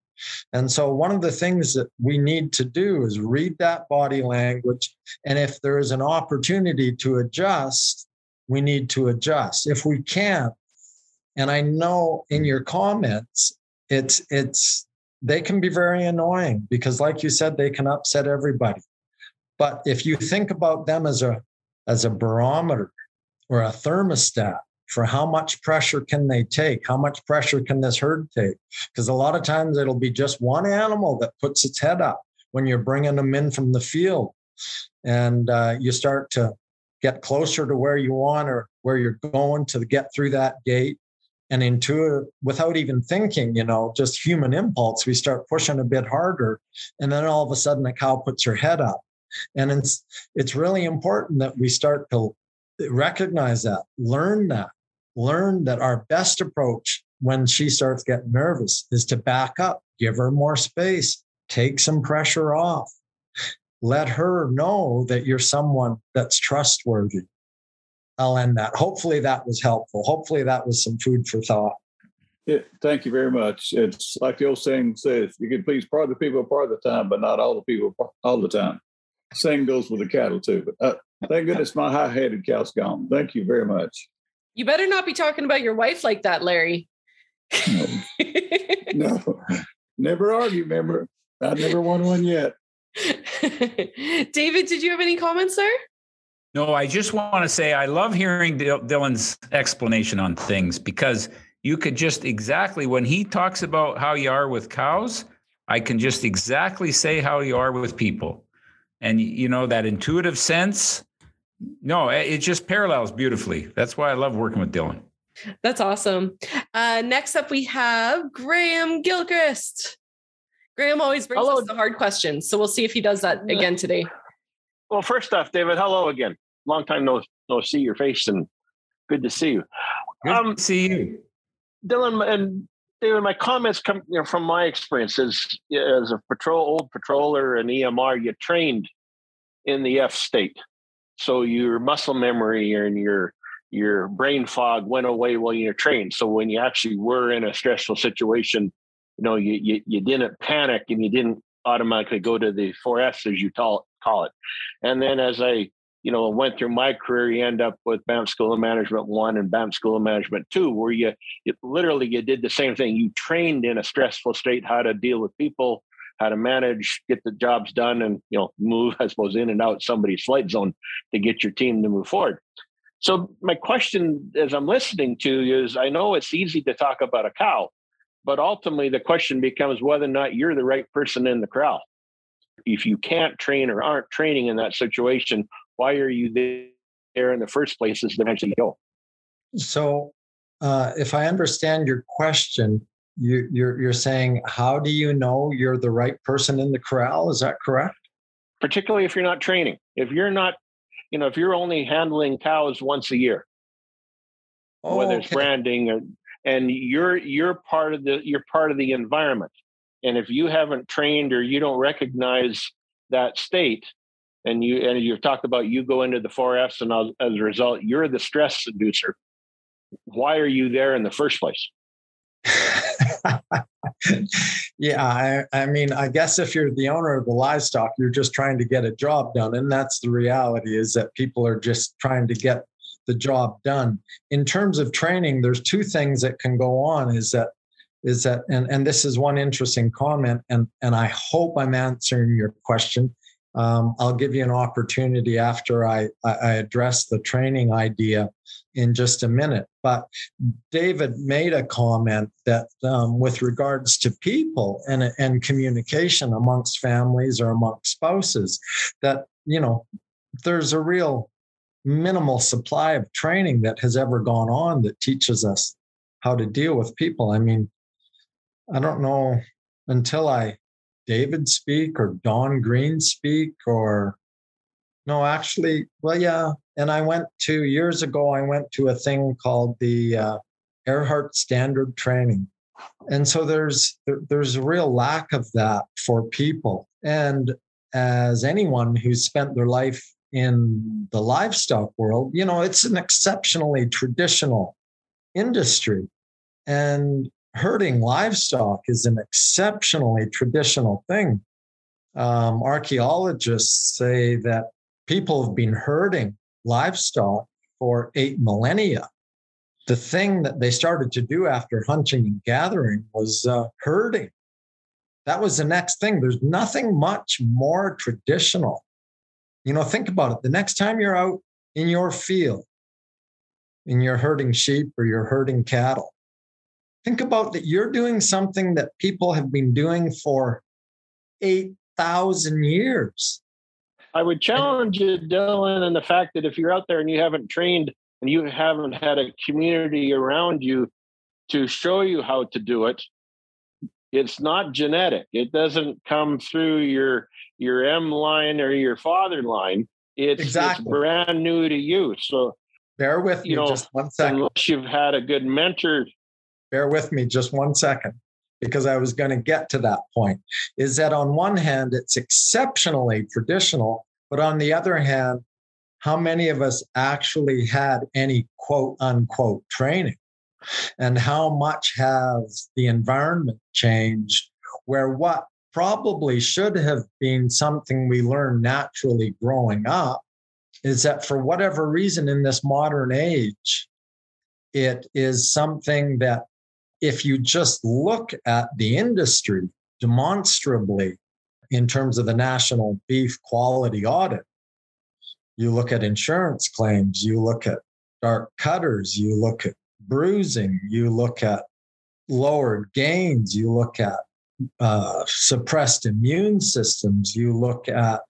And so one of the things that we need to do is read that body language. And if there is an opportunity to adjust, we need to adjust. If we can't, and I know in your comments, they can be very annoying because like you said, they can upset everybody. But if you think about them as a barometer or a thermostat for how much pressure can they take? How much pressure can this herd take? Because a lot of times it'll be just one animal that puts its head up when you're bringing them in from the field. And you start to get closer to where you want or where you're going to get through that gate. And intuitive, without even thinking, you know, just human impulse, we start pushing a bit harder. And then all of a sudden a cow puts her head up. And it's really important that we start to recognize that, learn that our best approach when she starts getting nervous is to back up, give her more space, take some pressure off, let her know that you're someone that's trustworthy. I'll end that. Hopefully that was helpful. Hopefully that was some food for thought. Yeah, thank you very much. It's like the old saying says, you can please part of the people part of the time, but not all the people all the time. Same goes with the cattle too, but thank goodness my high-headed cow's gone. Thank you very much. You better not be talking about your wife like that, Larry. No. Never argue, remember? I never won one yet. David, did you have any comments, sir? No, I just want to say I love hearing Dylan's explanation on things because you could just exactly, when he talks about how you are with cows, I can just exactly say how you are with people. And, you know, that intuitive sense, no, it just parallels beautifully. That's why I love working with Dylan. That's awesome. Next up, we have Graham Gilchrist. Graham always brings us the hard questions. So we'll see if he does that again today. Well, first off, David, hello again. Long time no see your face and good to see you. Good to see you. Dylan and David, my comments come from my experience as a old patroller and EMR. You trained in the F state, so your muscle memory and your brain fog went away while you're trained. So when you actually were in a stressful situation, you didn't panic and you didn't automatically go to the 4S as you call it. And then as I went through my career, you end up with BAM School of Management 1 and BAM School of Management 2, where you did the same thing. You trained in a stressful state, how to deal with people, how to manage, get the jobs done, and, move, I suppose, in and out somebody's flight zone to get your team to move forward. So my question as I'm listening to you is, I know it's easy to talk about a cow, but ultimately the question becomes whether or not you're the right person in the corral. If you can't train or aren't training in that situation, why are you there in the first place is the next go? So if I understand your question, you're saying, how do you know you're the right person in the corral? Is that correct? Particularly if you're not training. If you're not, if you're only handling cows once a year, whether it's branding and you're part of the environment. And if you haven't trained or you don't recognize that state, and you've talked about you go into the 4S, and as a result, you're the stress inducer. Why are you there in the first place? Yeah, I mean, I guess if you're the owner of the livestock, you're just trying to get a job done. And that's the reality, is that people are just trying to get the job done. In terms of training, there's two things that can go on, and this is one interesting comment, and I hope I'm answering your question. I'll give you an opportunity after I address the training idea in just a minute. But David made a comment that with regards to people and communication amongst families or amongst spouses, that, you know, there's a real minimal supply of training that has ever gone on that teaches us how to deal with people. I mean, I don't know until I David speak or Don Green speak or no, actually, well, yeah. And I went to years ago, I went to a thing called the Earhart Standard Training. And so there's a real lack of that for people. And as anyone who's spent their life in the livestock world, you know, it's an exceptionally traditional industry, and herding livestock is an exceptionally traditional thing. Archaeologists say that people have been herding livestock for 8 millennia. The thing that they started to do after hunting and gathering was herding. That was the next thing. There's nothing much more traditional. You know, think about it. The next time you're out in your field and you're herding sheep or you're herding cattle, think about that you're doing something that people have been doing for 8,000 years. I would challenge you, Dylan, in the fact that if you're out there and you haven't trained and you haven't had a community around you to show you how to do it, it's not genetic. It doesn't come through your M line or your father line. It's brand new to you. So bear with me just 1 second. Unless you've had a good mentor. Bear with me just 1 second, because I was going to get to that point, is that on one hand, it's exceptionally traditional, but on the other hand, how many of us actually had any quote unquote training? And how much has the environment changed, where what probably should have been something we learned naturally growing up is that for whatever reason in this modern age, it is something that if you just look at the industry demonstrably in terms of the National Beef Quality Audit, you look at insurance claims, you look at dark cutters, you look at bruising, you look at lowered gains, you look at suppressed immune systems, you look at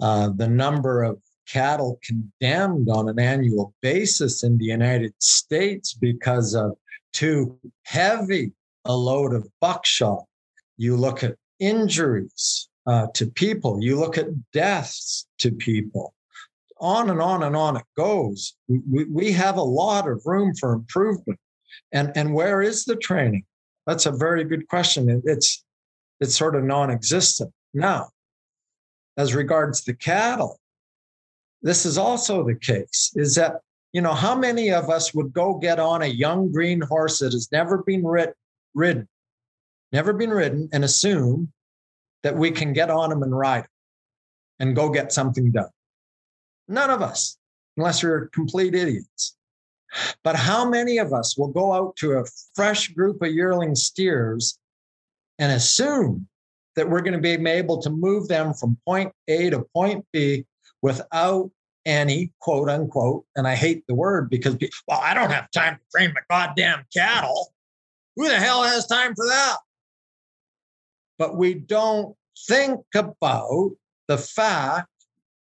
the number of cattle condemned on an annual basis in the United States because of too heavy a load of buckshot. You look at injuries to people. You look at deaths to people. On and on and on it goes. We have a lot of room for improvement. And where is the training? That's a very good question. It's sort of non-existent. Now, as regards the cattle, this is also the case, is that, you know, how many of us would go get on a young green horse that has never been ridden, and assume that we can get on him and ride him and go get something done? None of us, unless we're complete idiots. But how many of us will go out to a fresh group of yearling steers and assume that we're going to be able to move them from point A to point B without any quote unquote, and I hate the word because, well, I don't have time to train my goddamn cattle. Who the hell has time for that? But we don't think about the fact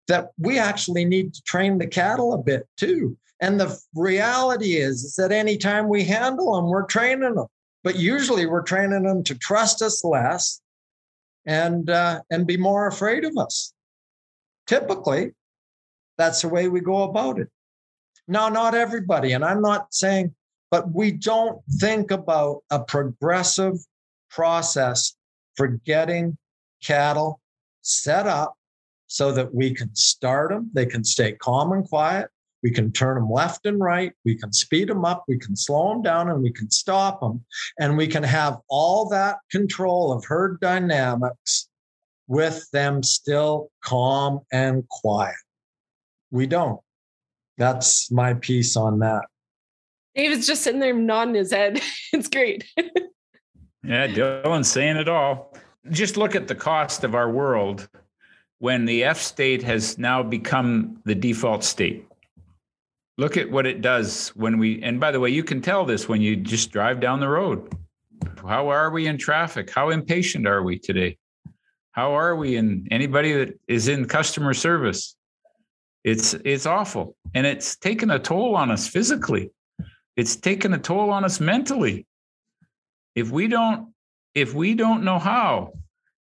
that we actually need to train the cattle a bit too. And the reality is that anytime we handle them, we're training them. But usually we're training them to trust us less and be more afraid of us. Typically, that's the way we go about it. Now, not everybody, and I'm not saying, but we don't think about a progressive process for getting cattle set up so that we can start them, they can stay calm and quiet, We can turn them left and right. We can speed them up. We can slow them down, and we can stop them. And we can have all that control of herd dynamics with them still calm and quiet. We don't. That's my piece on that. David's just sitting there nodding his head. It's great. Yeah, Dylan's saying it all. Just look at the cost of our world when the F state has now become the default state. Look at what it does when we, and by the way, you can tell this when you just drive down the road. How are we in traffic? How impatient are we today? How are we in anybody that is in customer service? It's awful. And it's taken a toll on us physically. It's taken a toll on us mentally. If we don't know how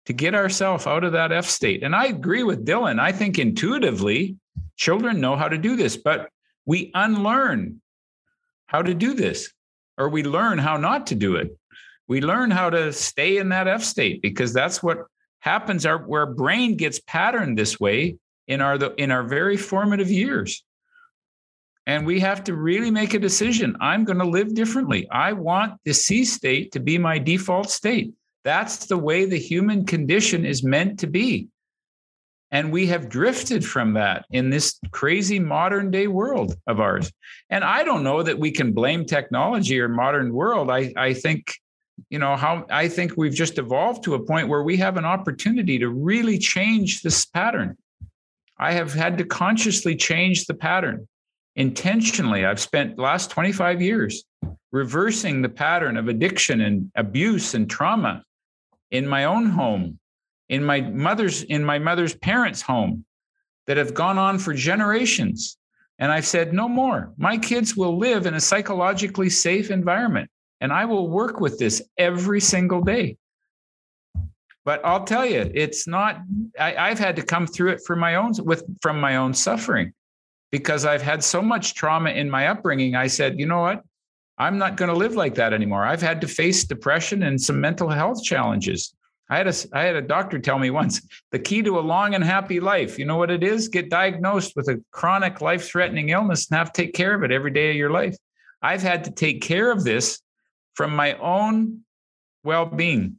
to get ourselves out of that F state. And I agree with Dylan. I think intuitively children know how to do this, but we unlearn how to do this, or we learn how not to do it. We learn how to stay in that F state because that's what happens. Our brain gets patterned this way in our very formative years. And we have to really make a decision. I'm going to live differently. I want the C state to be my default state. That's the way the human condition is meant to be. And we have drifted from that in this crazy modern day world of ours. And I don't know that we can blame technology or modern world. I think we've just evolved to a point where we have an opportunity to really change this pattern. I have had to consciously change the pattern. Intentionally, I've spent the last 25 years reversing the pattern of addiction and abuse and trauma in my own home, in my mother's parents' home that have gone on for generations. And I've said, no more. My kids will live in a psychologically safe environment, and I will work with this every single day. But I'll tell you, it's not, I've had to come through it from my own suffering. Because I've had so much trauma in my upbringing, I said, you know what? I'm not going to live like that anymore. I've had to face depression and some mental health challenges. I had a doctor tell me once, the key to a long and happy life, you know what it is? Get diagnosed with a chronic life-threatening illness and have to take care of it every day of your life. I've had to take care of this from my own well-being,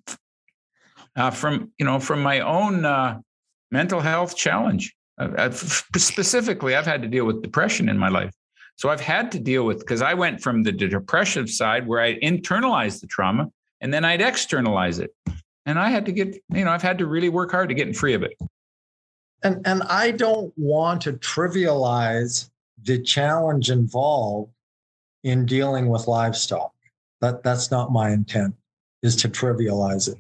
from my own mental health challenge. Specifically, I've had to deal with depression in my life. So I've had to deal with, because I went from the depressive side where I internalized the trauma and then I'd externalize it. And I had to I've had to really work hard to get free of it. And I don't want to trivialize the challenge involved in dealing with livestock. That's not my intent, is to trivialize it.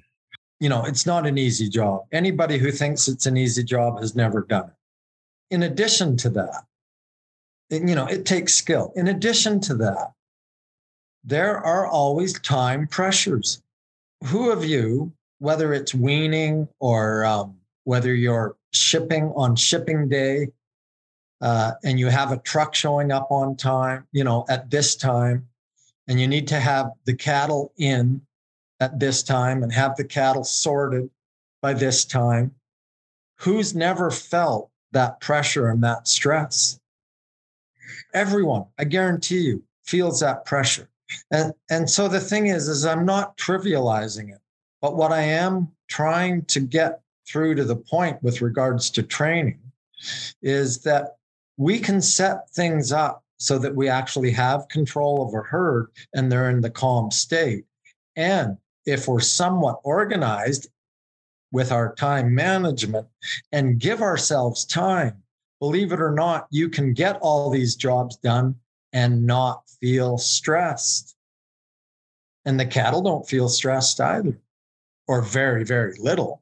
You know, it's not an easy job. Anybody who thinks it's an easy job has never done it. In addition to that, it takes skill. In addition to that, there are always time pressures. Who of you, whether it's weaning or whether you're shipping on shipping day and you have a truck showing up on time, at this time, and you need to have the cattle in at this time and have the cattle sorted by this time, who's never felt that pressure and that stress? Everyone, I guarantee you, feels that pressure. And so the thing is I'm not trivializing it. But what I am trying to get through to the point with regards to training is that we can set things up so that we actually have control of a herd and they're in the calm state. And if we're somewhat organized with our time management and give ourselves time, believe it or not, you can get all these jobs done and not feel stressed. And the cattle don't feel stressed either, or very, very little.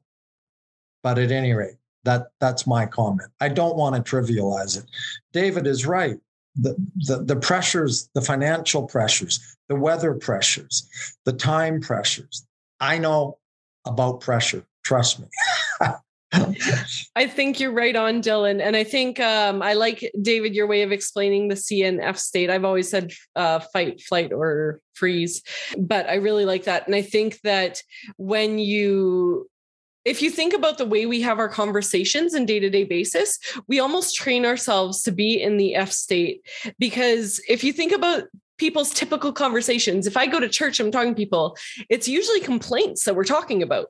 But at any rate, that's my comment. I don't want to trivialize it. David is right. The pressures, the financial pressures, the weather pressures, the time pressures. I know about pressure. Trust me. I think you're right on, Dylan. And I think I like, David, your way of explaining the C and F state. I've always said fight, flight, or freeze, but I really like that. And I think that when you If you think about the way we have our conversations on day-to-day basis, we almost train ourselves to be in the F state. Because if you think about people's typical conversations, if I go to church, I'm talking to people, it's usually complaints that we're talking about.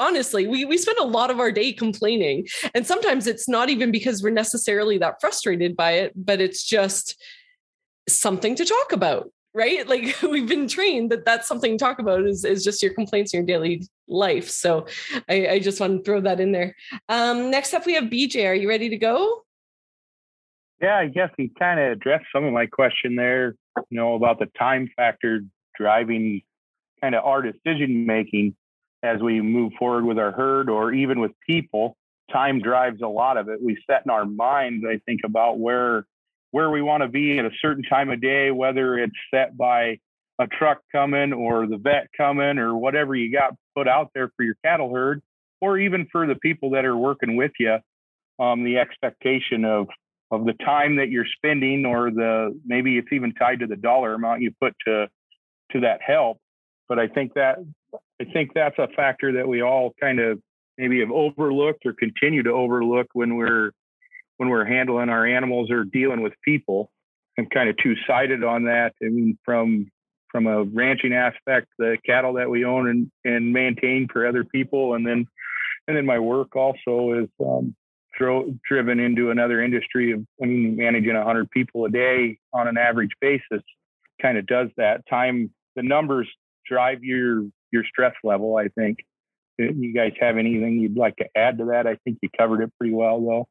Honestly, we spend a lot of our day complaining. And sometimes it's not even because we're necessarily that frustrated by it, but it's just something to talk about, right? Like we've been trained that that's something to talk about is just your complaints in your daily life. So I just want to throw that in there. Next up, we have BJ. Are you ready to go? Yeah, I guess he kind of addressed some of my question there, you know, about the time factor driving kind of our decision-making as we move forward with our herd or even with people. Time drives a lot of it. We set in our minds, I think, about where we want to be at a certain time of day, whether it's set by a truck coming or the vet coming or whatever you got put out there for your cattle herd, or even for the people that are working with you, the expectation of the time that you're spending, or the, maybe it's even tied to the dollar amount you put to that help. But I think that's a factor that we all kind of maybe have overlooked or continue to overlook when we're handling our animals or dealing with people. I'm kind of two-sided on that. I mean, from a ranching aspect, the cattle that we own and maintain for other people, and then my work also is driven into another industry of, I mean, managing 100 people a day on an average basis kind of does that. Time, the numbers drive your stress level, I think. You guys have anything you'd like to add to that? I think you covered it pretty well, though.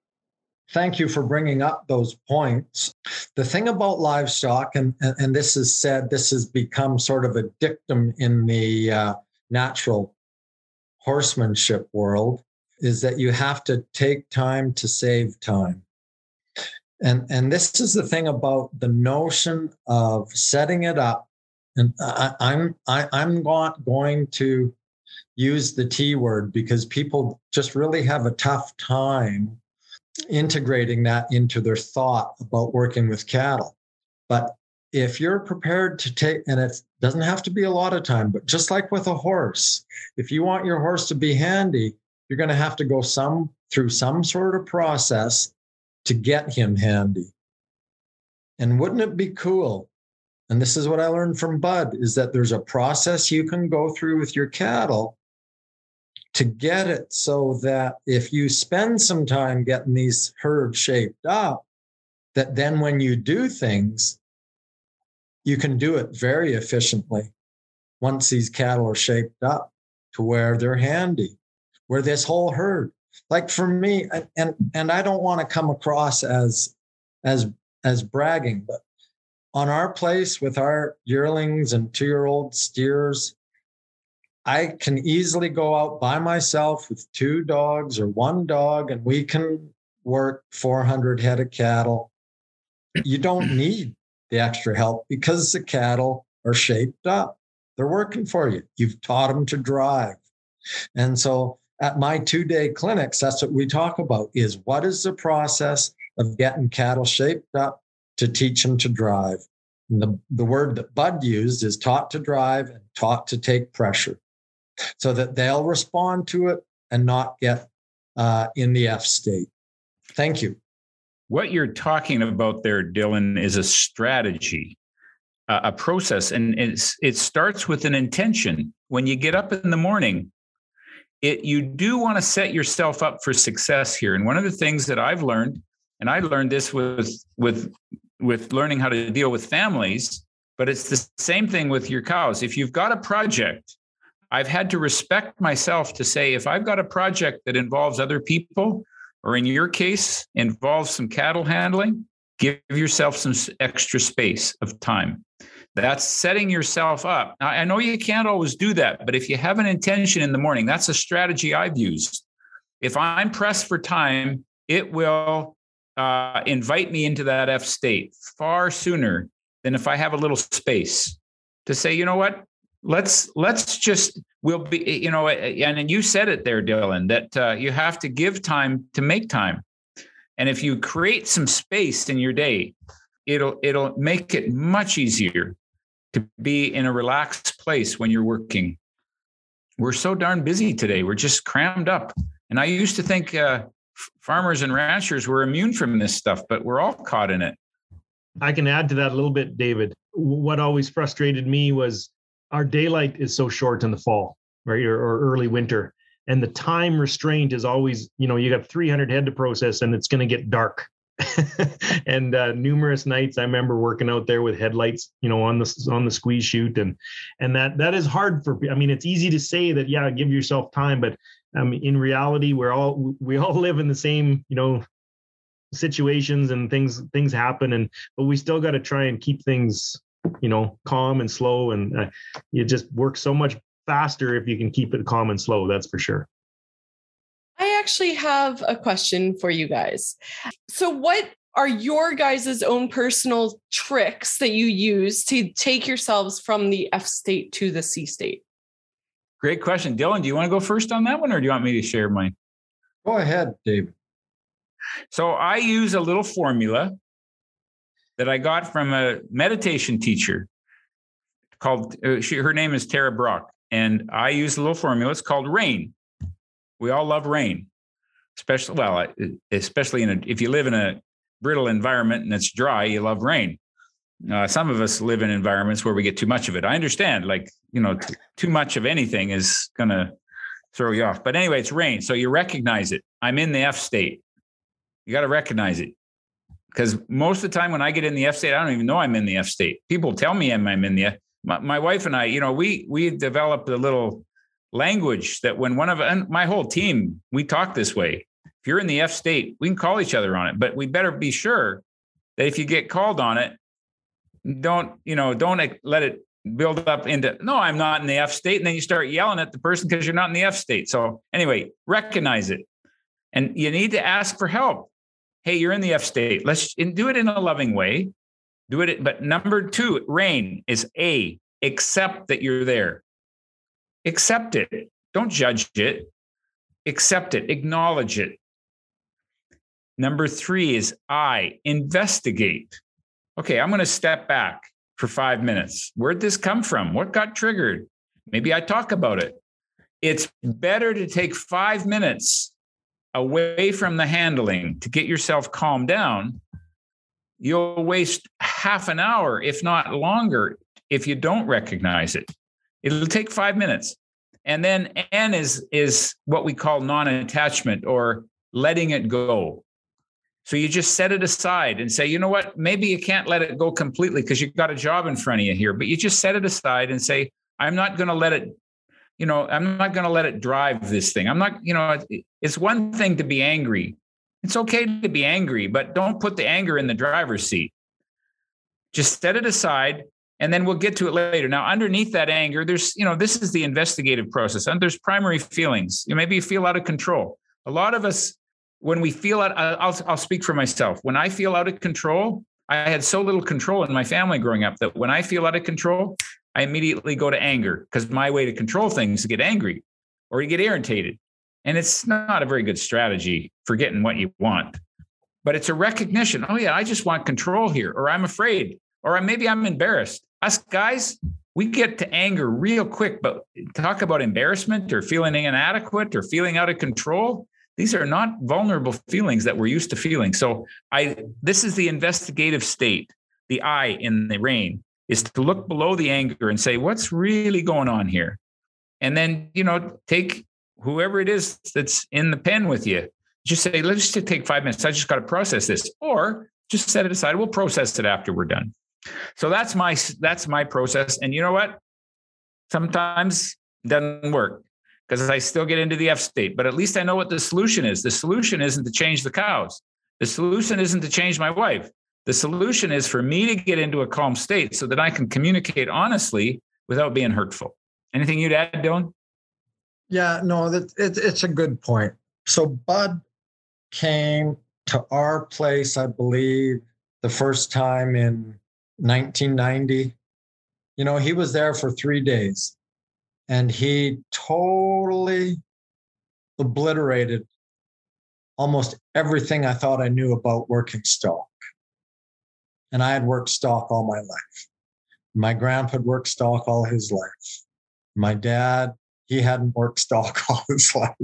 Thank you for bringing up those points. The thing about livestock, and this is said, this has become sort of a dictum in the natural horsemanship world, is that you have to take time to save time. And this is the thing about the notion of setting it up. And I'm not going to use the T word because people just really have a tough time integrating that into their thought about working with cattle. But if you're prepared to take, and it doesn't have to be a lot of time, but just like with a horse, if you want your horse to be handy, you're going to have to go through some sort of process to get him handy. And wouldn't it be cool? And this is what I learned from Bud, is that there's a process you can go through with your cattle to get it so that if you spend some time getting these herds shaped up, that then when you do things, you can do it very efficiently once these cattle are shaped up to where they're handy, where this whole herd, like for me, and I don't want to come across as bragging, but on our place with our yearlings and 2-year-old steers, I can easily go out by myself with 2 dogs or 1 dog, and we can work 400 head of cattle. You don't need the extra help because the cattle are shaped up. They're working for you. You've taught them to drive. And so at my 2-day clinics, that's what we talk about, is what is the process of getting cattle shaped up to teach them to drive? And the word that Bud used is taught to drive and taught to take pressure, so that they'll respond to it and not get in the F state. Thank you. What you're talking about there, Dylan, is a strategy, a process. And it starts with an intention. When you get up in the morning, you do want to set yourself up for success here. And one of the things that I've learned, and I learned this with learning how to deal with families, but it's the same thing with your cows. If you've got a project, I've had to respect myself to say, if I've got a project that involves other people, or in your case, involves some cattle handling, give yourself some extra space of time. That's setting yourself up. Now, I know you can't always do that, but if you have an intention in the morning, that's a strategy I've used. If I'm pressed for time, it will invite me into that F state far sooner than if I have a little space to say, you know what, let's just, we'll be, you know, and you said it there, Dylan, that you have to give time to make time. And if you create some space in your day, it'll make it much easier to be in a relaxed place when you're working we're so darn busy today. We're just crammed up. And I used to think farmers and ranchers were immune from this stuff, but we're all caught in it. I can add to that a little bit, David. What always frustrated me was our daylight is so short in the fall, right, or early winter. And the time restraint is always, you know, you got 300 head to process and it's going to get dark. And numerous nights I remember working out there with headlights, you know, on the squeeze chute, and that is hard for, I mean, it's easy to say that, yeah, give yourself time, but in reality, we all live in the same, you know, situations, and things happen, but we still got to try and keep things, you know, calm and slow, and you just work so much faster if you can keep it calm and slow, that's for sure. I actually have a question for you guys. So what are your guys' own personal tricks that you use to take yourselves from the F state to the C state? Great question. Dylan, do you want to go first on that one, or do you want me to share mine? Go ahead, Dave. So I use a little formula that I got from a meditation teacher called, her name is Tara Brock. And I use a little formula. It's called RAIN. We all love rain, especially if you live in a brittle environment and it's dry, you love rain. Some of us live in environments where we get too much of it. I understand, like, you know, too much of anything is going to throw you off. But anyway, it's rain. So you recognize it. I'm in the F state. You got to recognize it, because most of the time when I get in the F state, I don't even know I'm in the F state. People tell me I'm in the F. My wife and I, you know, we developed a little language that when and my whole team, we talk this way. If you're in the F state, we can call each other on it, but we better be sure that if you get called on it, don't let it build up into, no, I'm not in the F state. And then you start yelling at the person because you're not in the F state. So anyway, recognize it. And you need to ask for help. Hey, you're in the F state. Let's do it in a loving way. Do it. But number two, RAIN is A, accept that you're there. Accept it. Don't judge it. Accept it. Acknowledge it. Number three is I, investigate. Okay, I'm going to step back for 5 minutes. Where'd this come from? What got triggered? Maybe I talk about it. It's better to take 5 minutes away from the handling to get yourself calmed down. You'll waste half an hour, if not longer, if you don't recognize it. It'll take 5 minutes. And then N is what we call non-attachment, or letting it go. So you just set it aside and say, you know what, maybe you can't let it go completely because you've got a job in front of you here, but you just set it aside and say, I'm not going to let it, you know, I'm not going to let it drive this thing. I'm not, you know, it's one thing to be angry. It's okay to be angry, but don't put the anger in the driver's seat. Just set it aside. And then we'll get to it later. Now, underneath that anger, there's, you know, this is the investigative process, and there's primary feelings. You know, maybe you feel out of control. A lot of us, when we feel out, I'll speak for myself. When I feel out of control, I had so little control in my family growing up that when I feel out of control, I immediately go to anger, because my way to control things is to get angry or to get irritated. And it's not a very good strategy for getting what you want, but it's a recognition. Oh yeah, I just want control here, or I'm afraid, or maybe I'm embarrassed. Us guys, we get to anger real quick, but talk about embarrassment or feeling inadequate or feeling out of control. These are not vulnerable feelings that we're used to feeling. So this is the investigative state. The I in the RAIN is to look below the anger and say, what's really going on here? And then, you know, take whoever it is that's in the pen with you. Just say, let's just take 5 minutes. I just got to process this, or just set it aside. We'll process it after we're done. So that's my process. And you know what? Sometimes it doesn't work because I still get into the F state, but at least I know what the solution is. The solution isn't to change the cows. The solution isn't to change my wife. The solution is for me to get into a calm state so that I can communicate honestly without being hurtful. Anything you'd add, Dylan? Yeah, no, it's a good point. So Bud came to our place, I believe, the first time in 1990, you know, he was there for 3 days and he totally obliterated almost everything I thought I knew about working stock. And I had worked stock all my life. My grandpa had worked stock all his life. My dad, He hadn't worked stock all his life.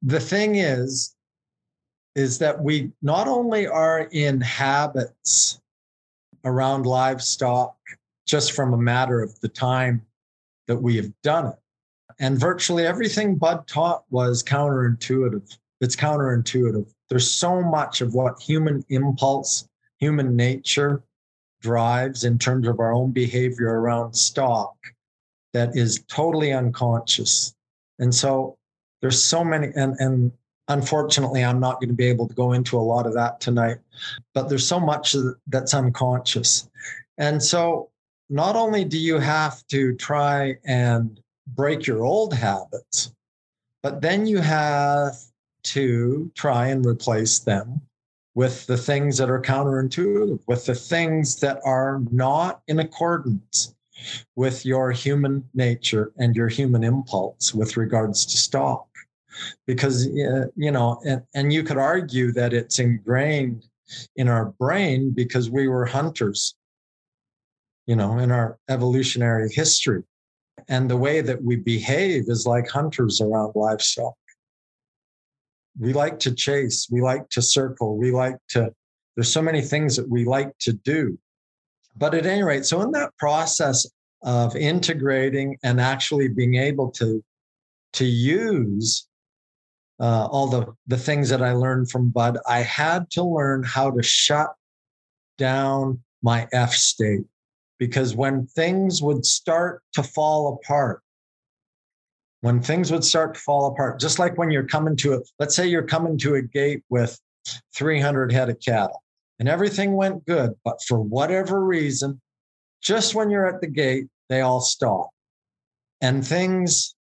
The thing is that we not only are in habits around livestock just from a matter of the time that we have done it. And virtually everything Bud taught was counterintuitive. It's counterintuitive. There's so much of what human impulse, human nature drives in terms of our own behavior around stock that is totally unconscious. And so there's so many, and unfortunately, I'm not going to be able to go into a lot of that tonight, but there's so much that's unconscious. And so not only do you have to try and break your old habits, but then you have to try and replace them with the things that are counterintuitive, with the things that are not in accordance with your human nature and your human impulse with regards to stock. Because, you know, and you could argue that it's ingrained in our brain because we were hunters, you know, in our evolutionary history. And the way that we behave is like hunters around livestock. We like to chase, we like to circle, we like to, there's so many things that we like to do. But at any rate, so in that process of integrating and actually being able to use all the things that I learned from Bud, I had to learn how to shut down my F state. Because when things would start to fall apart, just like when you're coming to let's say you're coming to a gate with 300 head of cattle and everything went good, but for whatever reason, just when you're at the gate, they all stop. And things,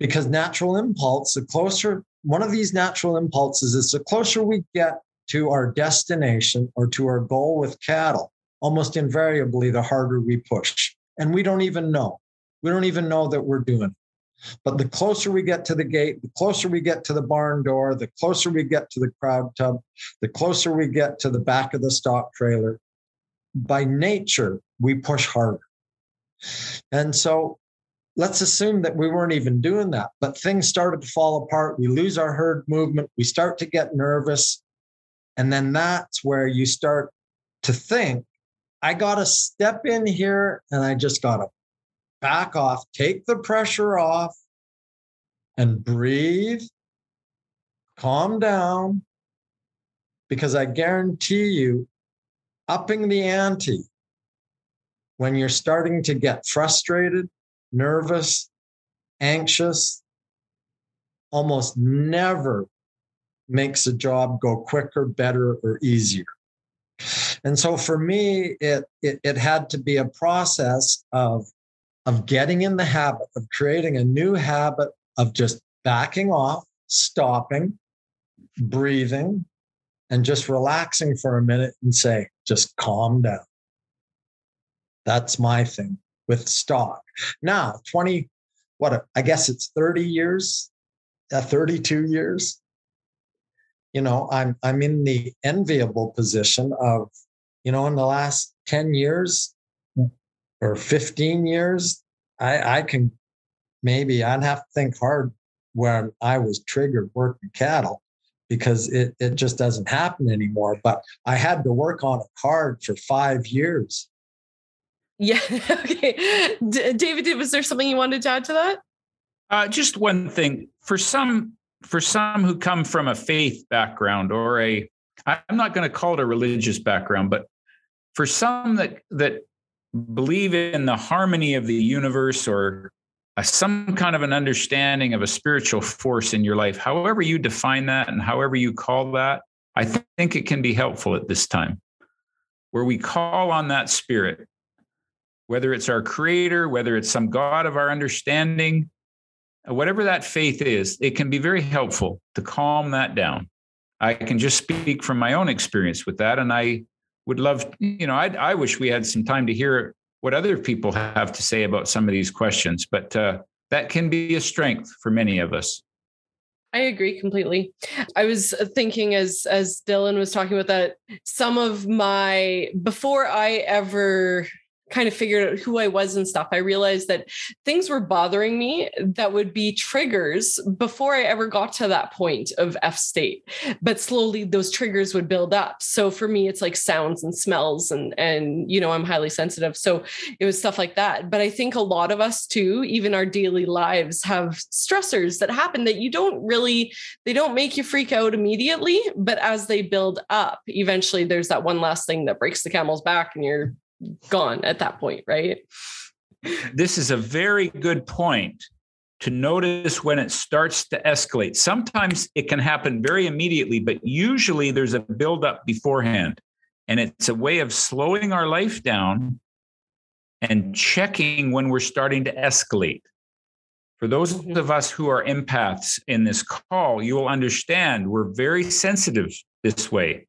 because natural impulse, the closer, one of these natural impulses is the closer we get to our destination or to our goal with cattle, almost invariably, the harder we push. And we don't even know. We don't even know that we're doing it. But the closer we get to the gate, the closer we get to the barn door, the closer we get to the crowd tub, the closer we get to the back of the stock trailer, by nature, we push harder. And so let's assume that we weren't even doing that, but things started to fall apart. We lose our herd movement. We start to get nervous. And then that's where you start to think, I got to step in here and I just got to back off, take the pressure off and breathe, calm down, because I guarantee you, upping the ante when you're starting to get frustrated, nervous, anxious, almost never makes a job go quicker, better, or easier. And so for me, it had to be a process of getting in the habit, of creating a new habit of just backing off, stopping, breathing, and just relaxing for a minute and say, just calm down. That's my thing with stock. Now, 32 years. You know, I'm in the enviable position of, you know, in the last 10 years or 15 years, I can maybe, I'd have to think hard where I was triggered working cattle, because it just doesn't happen anymore. But I had to work on it hard for 5 years. Yeah. Okay. David, was there something you wanted to add to that? Just one thing. For some who come from a faith background or I'm not going to call it a religious background, but for some that believe in the harmony of the universe or some kind of an understanding of a spiritual force in your life, however you define that and however you call that, I think it can be helpful at this time where we call on that spirit, whether it's our creator, whether it's some God of our understanding, whatever that faith is, it can be very helpful to calm that down. I can just speak from my own experience with that. And I would love, you know, I wish we had some time to hear what other people have to say about some of these questions, but that can be a strength for many of us. I agree completely. I was thinking as Dylan was talking about that, some of my, before I ever kind of figured out who I was and stuff, I realized that things were bothering me that would be triggers before I ever got to that point of F state. But slowly those triggers would build up. So for me, it's like sounds and smells and, you know, I'm highly sensitive. So it was stuff like that. But I think a lot of us too, even our daily lives, have stressors that happen that you don't really, they don't make you freak out immediately, but as they build up, eventually there's that one last thing that breaks the camel's back and you're gone at that point, right? This is a very good point to notice when it starts to escalate. Sometimes it can happen very immediately, but usually there's a buildup beforehand. And it's a way of slowing our life down and checking when we're starting to escalate. For those of us who are empaths in this call, you will understand we're very sensitive this way.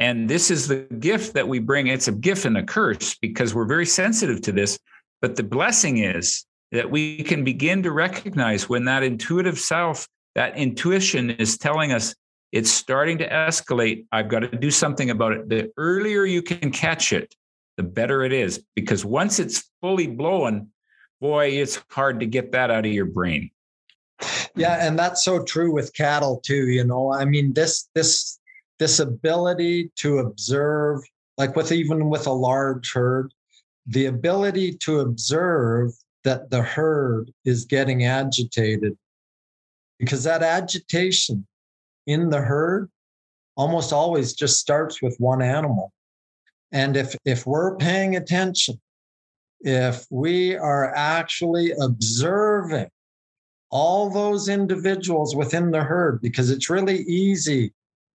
And this is the gift that we bring. It's a gift and a curse because we're very sensitive to this. But the blessing is that we can begin to recognize when that intuitive self, that intuition is telling us it's starting to escalate. I've got to do something about it. The earlier you can catch it, the better it is. Because once it's fully blown, boy, it's hard to get that out of your brain. Yeah. And that's so true with cattle too. You know, I mean, this ability to observe, like with even with a large herd, the ability to observe that the herd is getting agitated, because that agitation in the herd almost always just starts with one animal. And if we're paying attention, if we are actually observing all those individuals within the herd, because it's really easy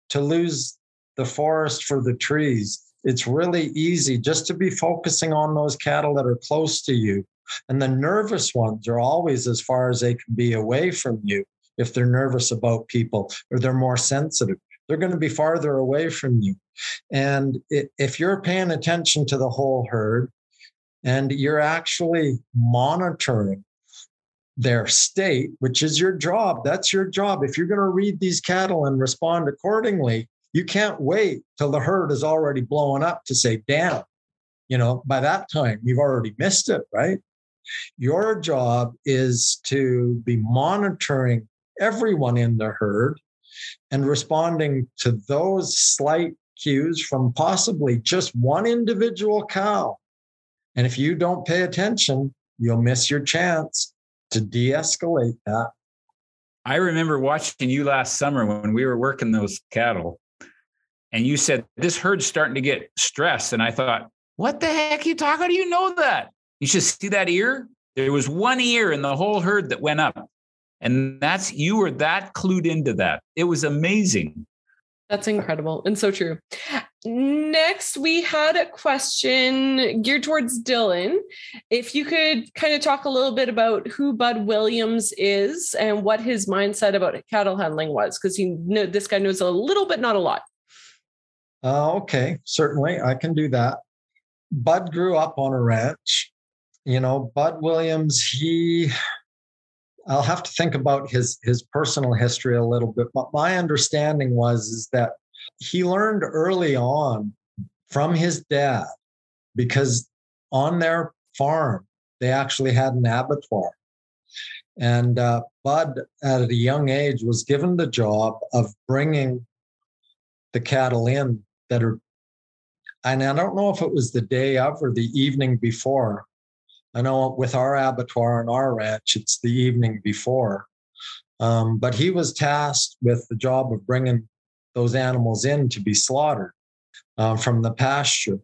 to lose the forest for the trees. It's really easy just to be focusing on those cattle that are close to you. And the nervous ones are always as far as they can be away from you. If they're nervous about people or they're more sensitive, they're going to be farther away from you. And if you're paying attention to the whole herd and you're actually monitoring their state, which is your job. That's your job. If you're going to read these cattle and respond accordingly, you can't wait till the herd is already blowing up to say, damn, you know, by that time, you've already missed it, right? Your job is to be monitoring everyone in the herd and responding to those slight cues from possibly just one individual cow. And if you don't pay attention, you'll miss your chance to de-escalate that. I remember watching you last summer when we were working those cattle and you said, this herd's starting to get stressed. And I thought, what the heck you talking? How do you know that? You should see that ear. There was one ear in the whole herd that went up. And that's, you were that clued into that. It was amazing. That's incredible. And so true. Next, we had a question geared towards Dylan. If you could kind of talk a little bit about who Bud Williams is and what his mindset about cattle handling was, because this guy knows a little, but not a lot. Okay, certainly I can do that. Bud grew up on a ranch. You know, Bud Williams, I'll have to think about his personal history a little bit, but my understanding was that he learned early on from his dad, because on their farm, they actually had an abattoir. And Bud, at a young age, was given the job of bringing the cattle in that are, and I don't know if it was the day of or the evening before. I know with our abattoir and our ranch, it's the evening before. But he was tasked with the job of bringing those animals in to be slaughtered from the pasture.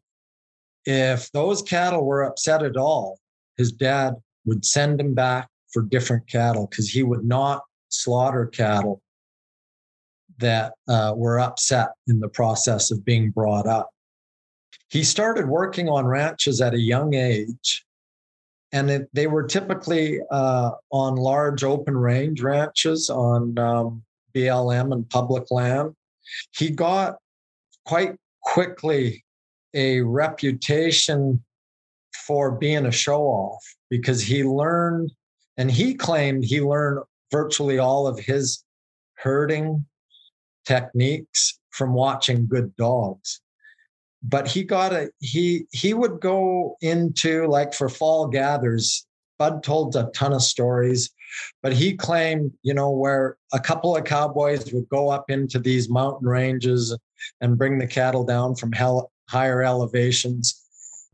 If those cattle were upset at all, his dad would send him back for different cattle, because he would not slaughter cattle that were upset in the process of being brought up. He started working on ranches at a young age, and they were typically on large open range ranches on BLM and public land. He got quite quickly a reputation for being a show-off, because he learned, and he claimed he learned virtually all of his herding techniques from watching good dogs. But he got a, he would go into, like, for fall gathers, Bud told a ton of stories, but he claimed, you know, where a couple of cowboys would go up into these mountain ranges and bring the cattle down from higher elevations.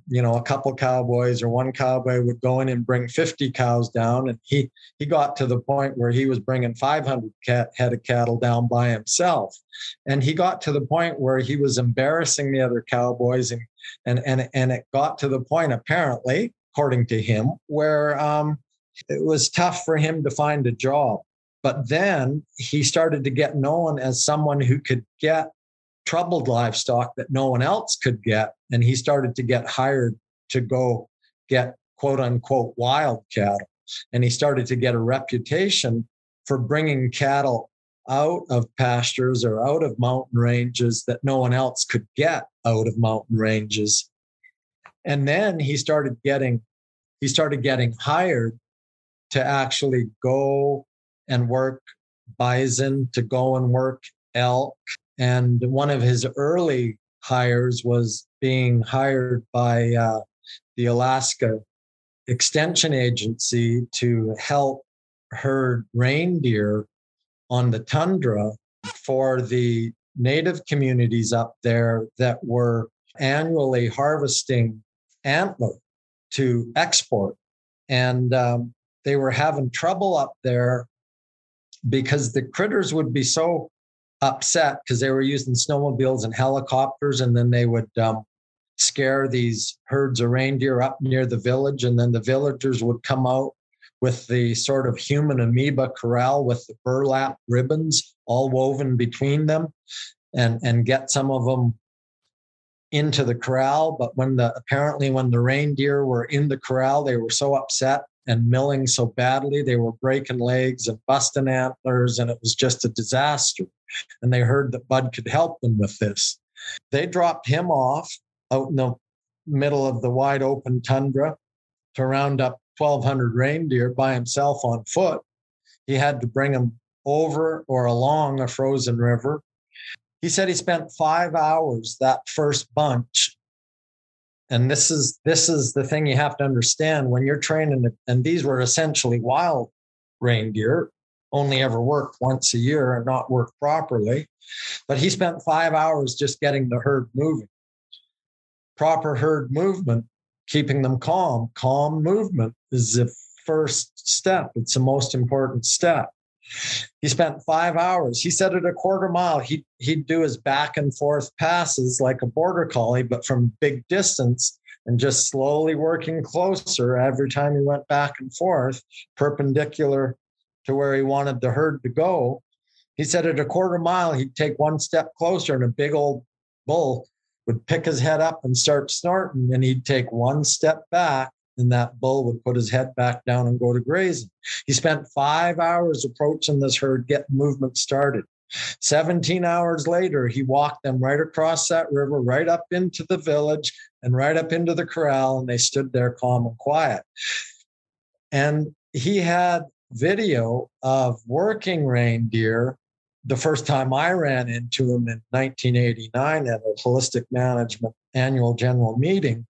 You know, a couple cowboys or one cowboy would go in and bring 50 cows down. And he got to the point where he was bringing 500 head of cattle down by himself. And he got to the point where he was embarrassing the other cowboys. And it got to the point, apparently, according to him, where it was tough for him to find a job. But then he started to get known as someone who could get troubled livestock that no one else could get. And he started to get hired to go get, quote unquote, wild cattle. And he started to get a reputation for bringing cattle out of pastures or out of mountain ranges that no one else could get out of mountain ranges. And then he started getting hired to actually go and work bison, to go and work elk. And one of his early hires was being hired by the Alaska Extension Agency to help herd reindeer on the tundra for the native communities up there that were annually harvesting antler to export. And they were having trouble up there because the critters would be so upset because they were using snowmobiles and helicopters, and then they would scare these herds of reindeer up near the village, and then the villagers would come out with the sort of human amoeba corral with the burlap ribbons all woven between them and get some of them into the corral. But when the reindeer were in the corral, they were so upset and milling so badly, they were breaking legs and busting antlers, and it was just a disaster. And they heard that Bud could help them with this. They dropped him off out in the middle of the wide open tundra to round up 1,200 reindeer by himself on foot. He had to bring them over or along a frozen river. He said he spent 5 hours that first bunch. And this is the thing you have to understand when you're training. And these were essentially wild reindeer, only ever worked once a year and not worked properly. But he spent 5 hours just getting the herd moving. Proper herd movement, keeping them calm. Calm movement is the first step. It's the most important step. He spent 5 hours. He said at a quarter mile, he'd do his back and forth passes like a border collie, but from big distance, and just slowly working closer every time he went back and forth, perpendicular to where he wanted the herd to go. He said at a quarter mile, he'd take one step closer and a big old bull would pick his head up and start snorting, and he'd take one step back and that bull would put his head back down and go to grazing. He spent 5 hours approaching this herd, getting movement started. 17 hours later, he walked them right across that river, right up into the village and right up into the corral, and they stood there calm and quiet. And he had video of working reindeer. The first time I ran into him in 1989 at a holistic management annual general meeting,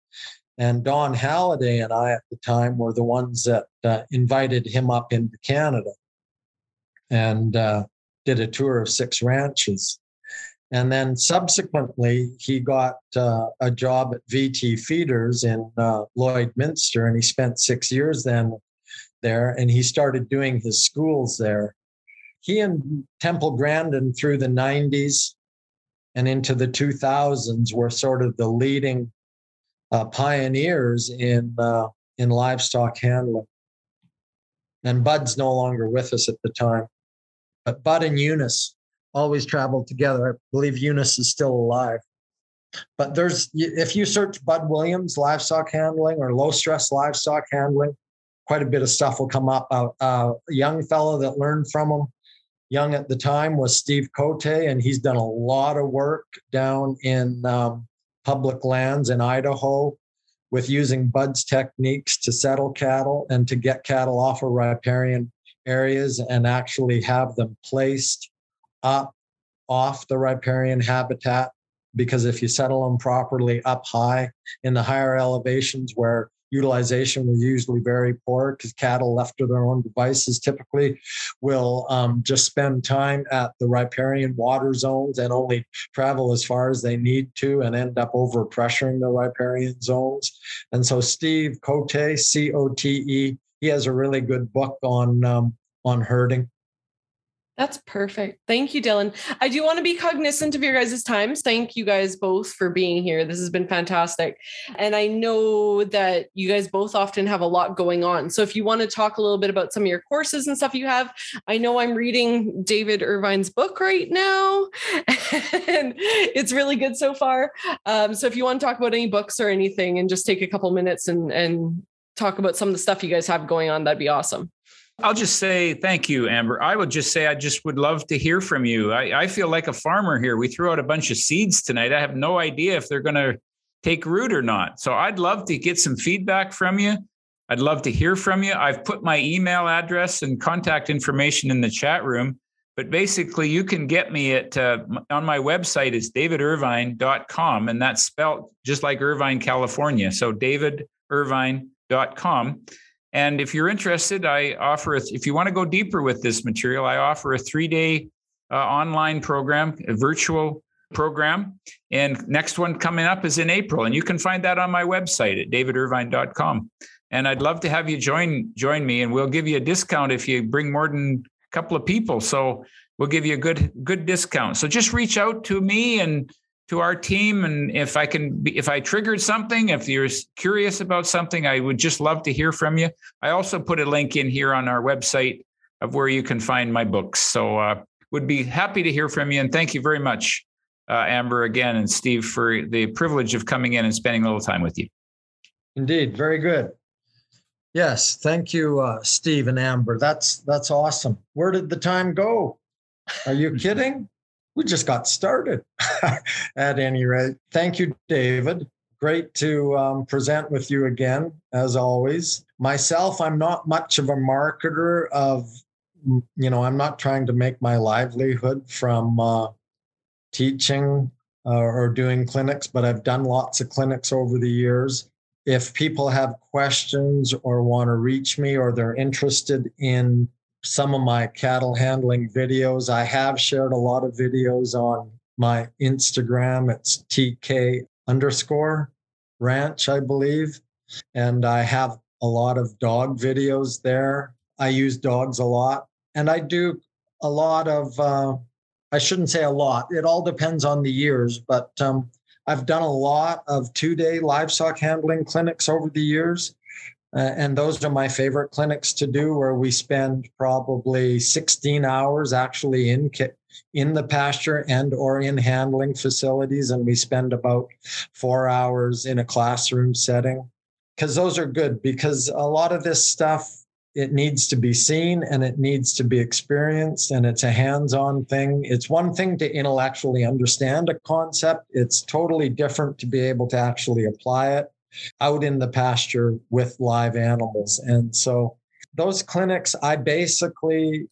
and Don Halliday and I at the time were the ones that invited him up into Canada and did a tour of 6 ranches. And then subsequently, he got a job at VT Feeders in Lloydminster, and he spent 6 years then there, and he started doing his schools there. He and Temple Grandin through the 90s and into the 2000s were sort of the leading pioneers in livestock handling. And Bud's no longer with us at the time. But Bud and Eunice always traveled together. I believe Eunice is still alive. But if you search Bud Williams livestock handling or low stress livestock handling, quite a bit of stuff will come up. A young fellow that learned from him, young at the time, was Steve Cote, and he's done a lot of work down in public lands in Idaho with using Bud's techniques to settle cattle and to get cattle off of riparian areas and actually have them placed up off the riparian habitat because if you settle them properly up high in the higher elevations where utilization was usually very poor, because cattle left to their own devices typically will just spend time at the riparian water zones and only travel as far as they need to and end up overpressuring the riparian zones. And so Steve Cote, C-O-T-E, he has a really good book on herding. That's perfect. Thank you, Dylan. I do want to be cognizant of your guys' times. Thank you guys both for being here. This has been fantastic. And I know that you guys both often have a lot going on. So if you want to talk a little bit about some of your courses and stuff you have, I know I'm reading David Irvine's book right now, and it's really good so far. So if you want to talk about any books or anything and just take a couple minutes and talk about some of the stuff you guys have going on, that'd be awesome. I'll just say thank you, Amber. I would just say I just would love to hear from you. I feel like a farmer here. We threw out a bunch of seeds tonight. I have no idea if they're going to take root or not. So I'd love to get some feedback from you. I'd love to hear from you. I've put my email address and contact information in the chat room. But basically, you can get me at on my website. It's davidirvine.com, and that's spelled just like Irvine, California. So davidirvine.com. And if you're interested, I offer, if you want to go deeper with this material, I offer a 3-day online program, a virtual program. And next one coming up is in April. And you can find that on my website at davidirvine.com. And I'd love to have you join me, and we'll give you a discount if you bring more than a couple of people. So we'll give you a good discount. So just reach out to me and to our team. And if I triggered something, if you're curious about something, I would just love to hear from you. I also put a link in here on our website of where you can find my books. So would be happy to hear from you. And thank you very much, Amber, again, and Steve, for the privilege of coming in and spending a little time with you. Indeed. Very good. Yes. Thank you, Steve and Amber. That's awesome. Where did the time go? Are you kidding? We just got started. At any rate, thank you, David. Great to present with you again, as always. Myself, I'm not much of a marketer of, I'm not trying to make my livelihood from teaching or doing clinics, but I've done lots of clinics over the years. If people have questions or want to reach me, or they're interested in some of my cattle handling videos, I have shared a lot of videos on my Instagram. It's tkranch, I believe. And I have a lot of dog videos there. I use dogs a lot. And I do a lot of, I shouldn't say a lot. It all depends on the years. But I've done a lot of 2-day livestock handling clinics over the years. And those are my favorite clinics to do, where we spend probably 16 hours actually in the pasture and or in handling facilities. And we spend about 4 hours in a classroom setting, because those are good, because a lot of this stuff, it needs to be seen and it needs to be experienced, and it's a hands-on thing. It's one thing to intellectually understand a concept. It's totally different to be able to actually apply it out in the pasture with live animals. And so those clinics, I basically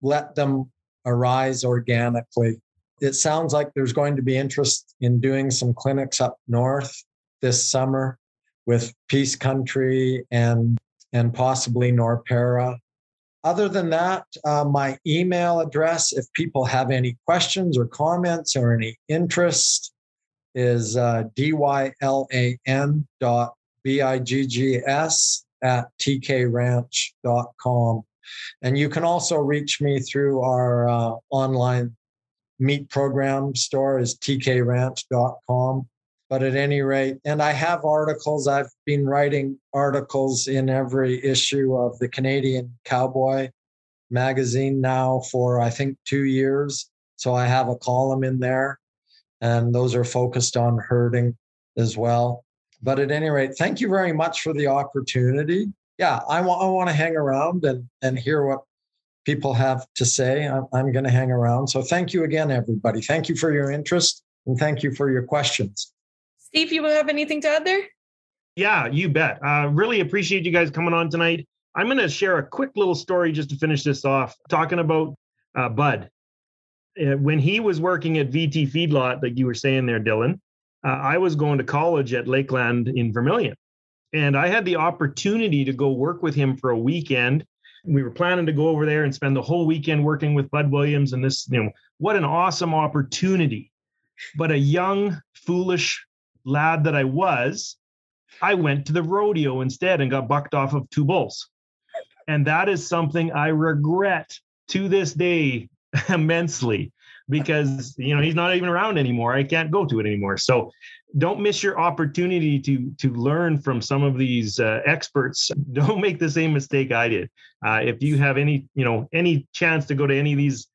let them arise organically. It sounds like there's going to be interest in doing some clinics up north this summer with Peace Country and possibly Norpera. Other than that, my email address, if people have any questions or comments or any interest, is dylan.biggs@tkranch.com. And you can also reach me through our online meat program store, is tkranch.com. But at any rate, and I have articles. I've been writing articles in every issue of the Canadian Cowboy magazine now for, I think, 2 years. So I have a column in there. And those are focused on herding as well. But at any rate, thank you very much for the opportunity. Yeah, I want to hang around and hear what people have to say. I'm going to hang around. So thank you again, everybody. Thank you for your interest, and thank you for your questions. Steve, you have anything to add there? Yeah, you bet. Really appreciate you guys coming on tonight. I'm going to share a quick little story just to finish this off, talking about Bud. when he was working at VT Feedlot, like you were saying there, Dylan, I was going to college at Lakeland in Vermilion. And I had the opportunity to go work with him for a weekend. We were planning to go over there and spend the whole weekend working with Bud Williams and this, you know, what an awesome opportunity. But a young, foolish lad that I was, I went to the rodeo instead and got bucked off of two bulls. And that is something I regret to this day immensely, because, you know, he's not even around anymore. I can't go to it anymore. So don't miss your opportunity to learn from some of these experts. Don't make the same mistake I did. If you have any, you know, any chance to go to any of these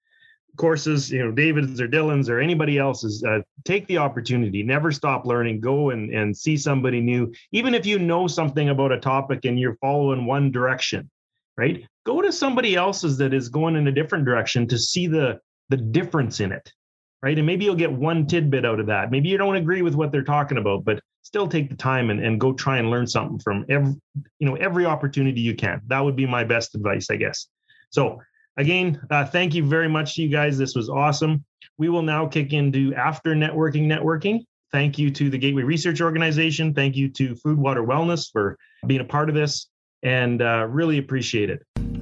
courses, you know, David's or Dylan's or anybody else's, take the opportunity, never stop learning, go and see somebody new. Even if you know something about a topic and you're following one direction, right? Go to somebody else's that is going in a different direction to see the difference in it, right? And maybe you'll get one tidbit out of that. Maybe you don't agree with what they're talking about, but still take the time and go try and learn something from every opportunity you can. That would be my best advice, I guess. So again, thank you very much to you guys. This was awesome. We will now kick into after networking. Thank you to the Gateway Research Organization. Thank you to Food Water Wellness for being a part of this, and really appreciate it.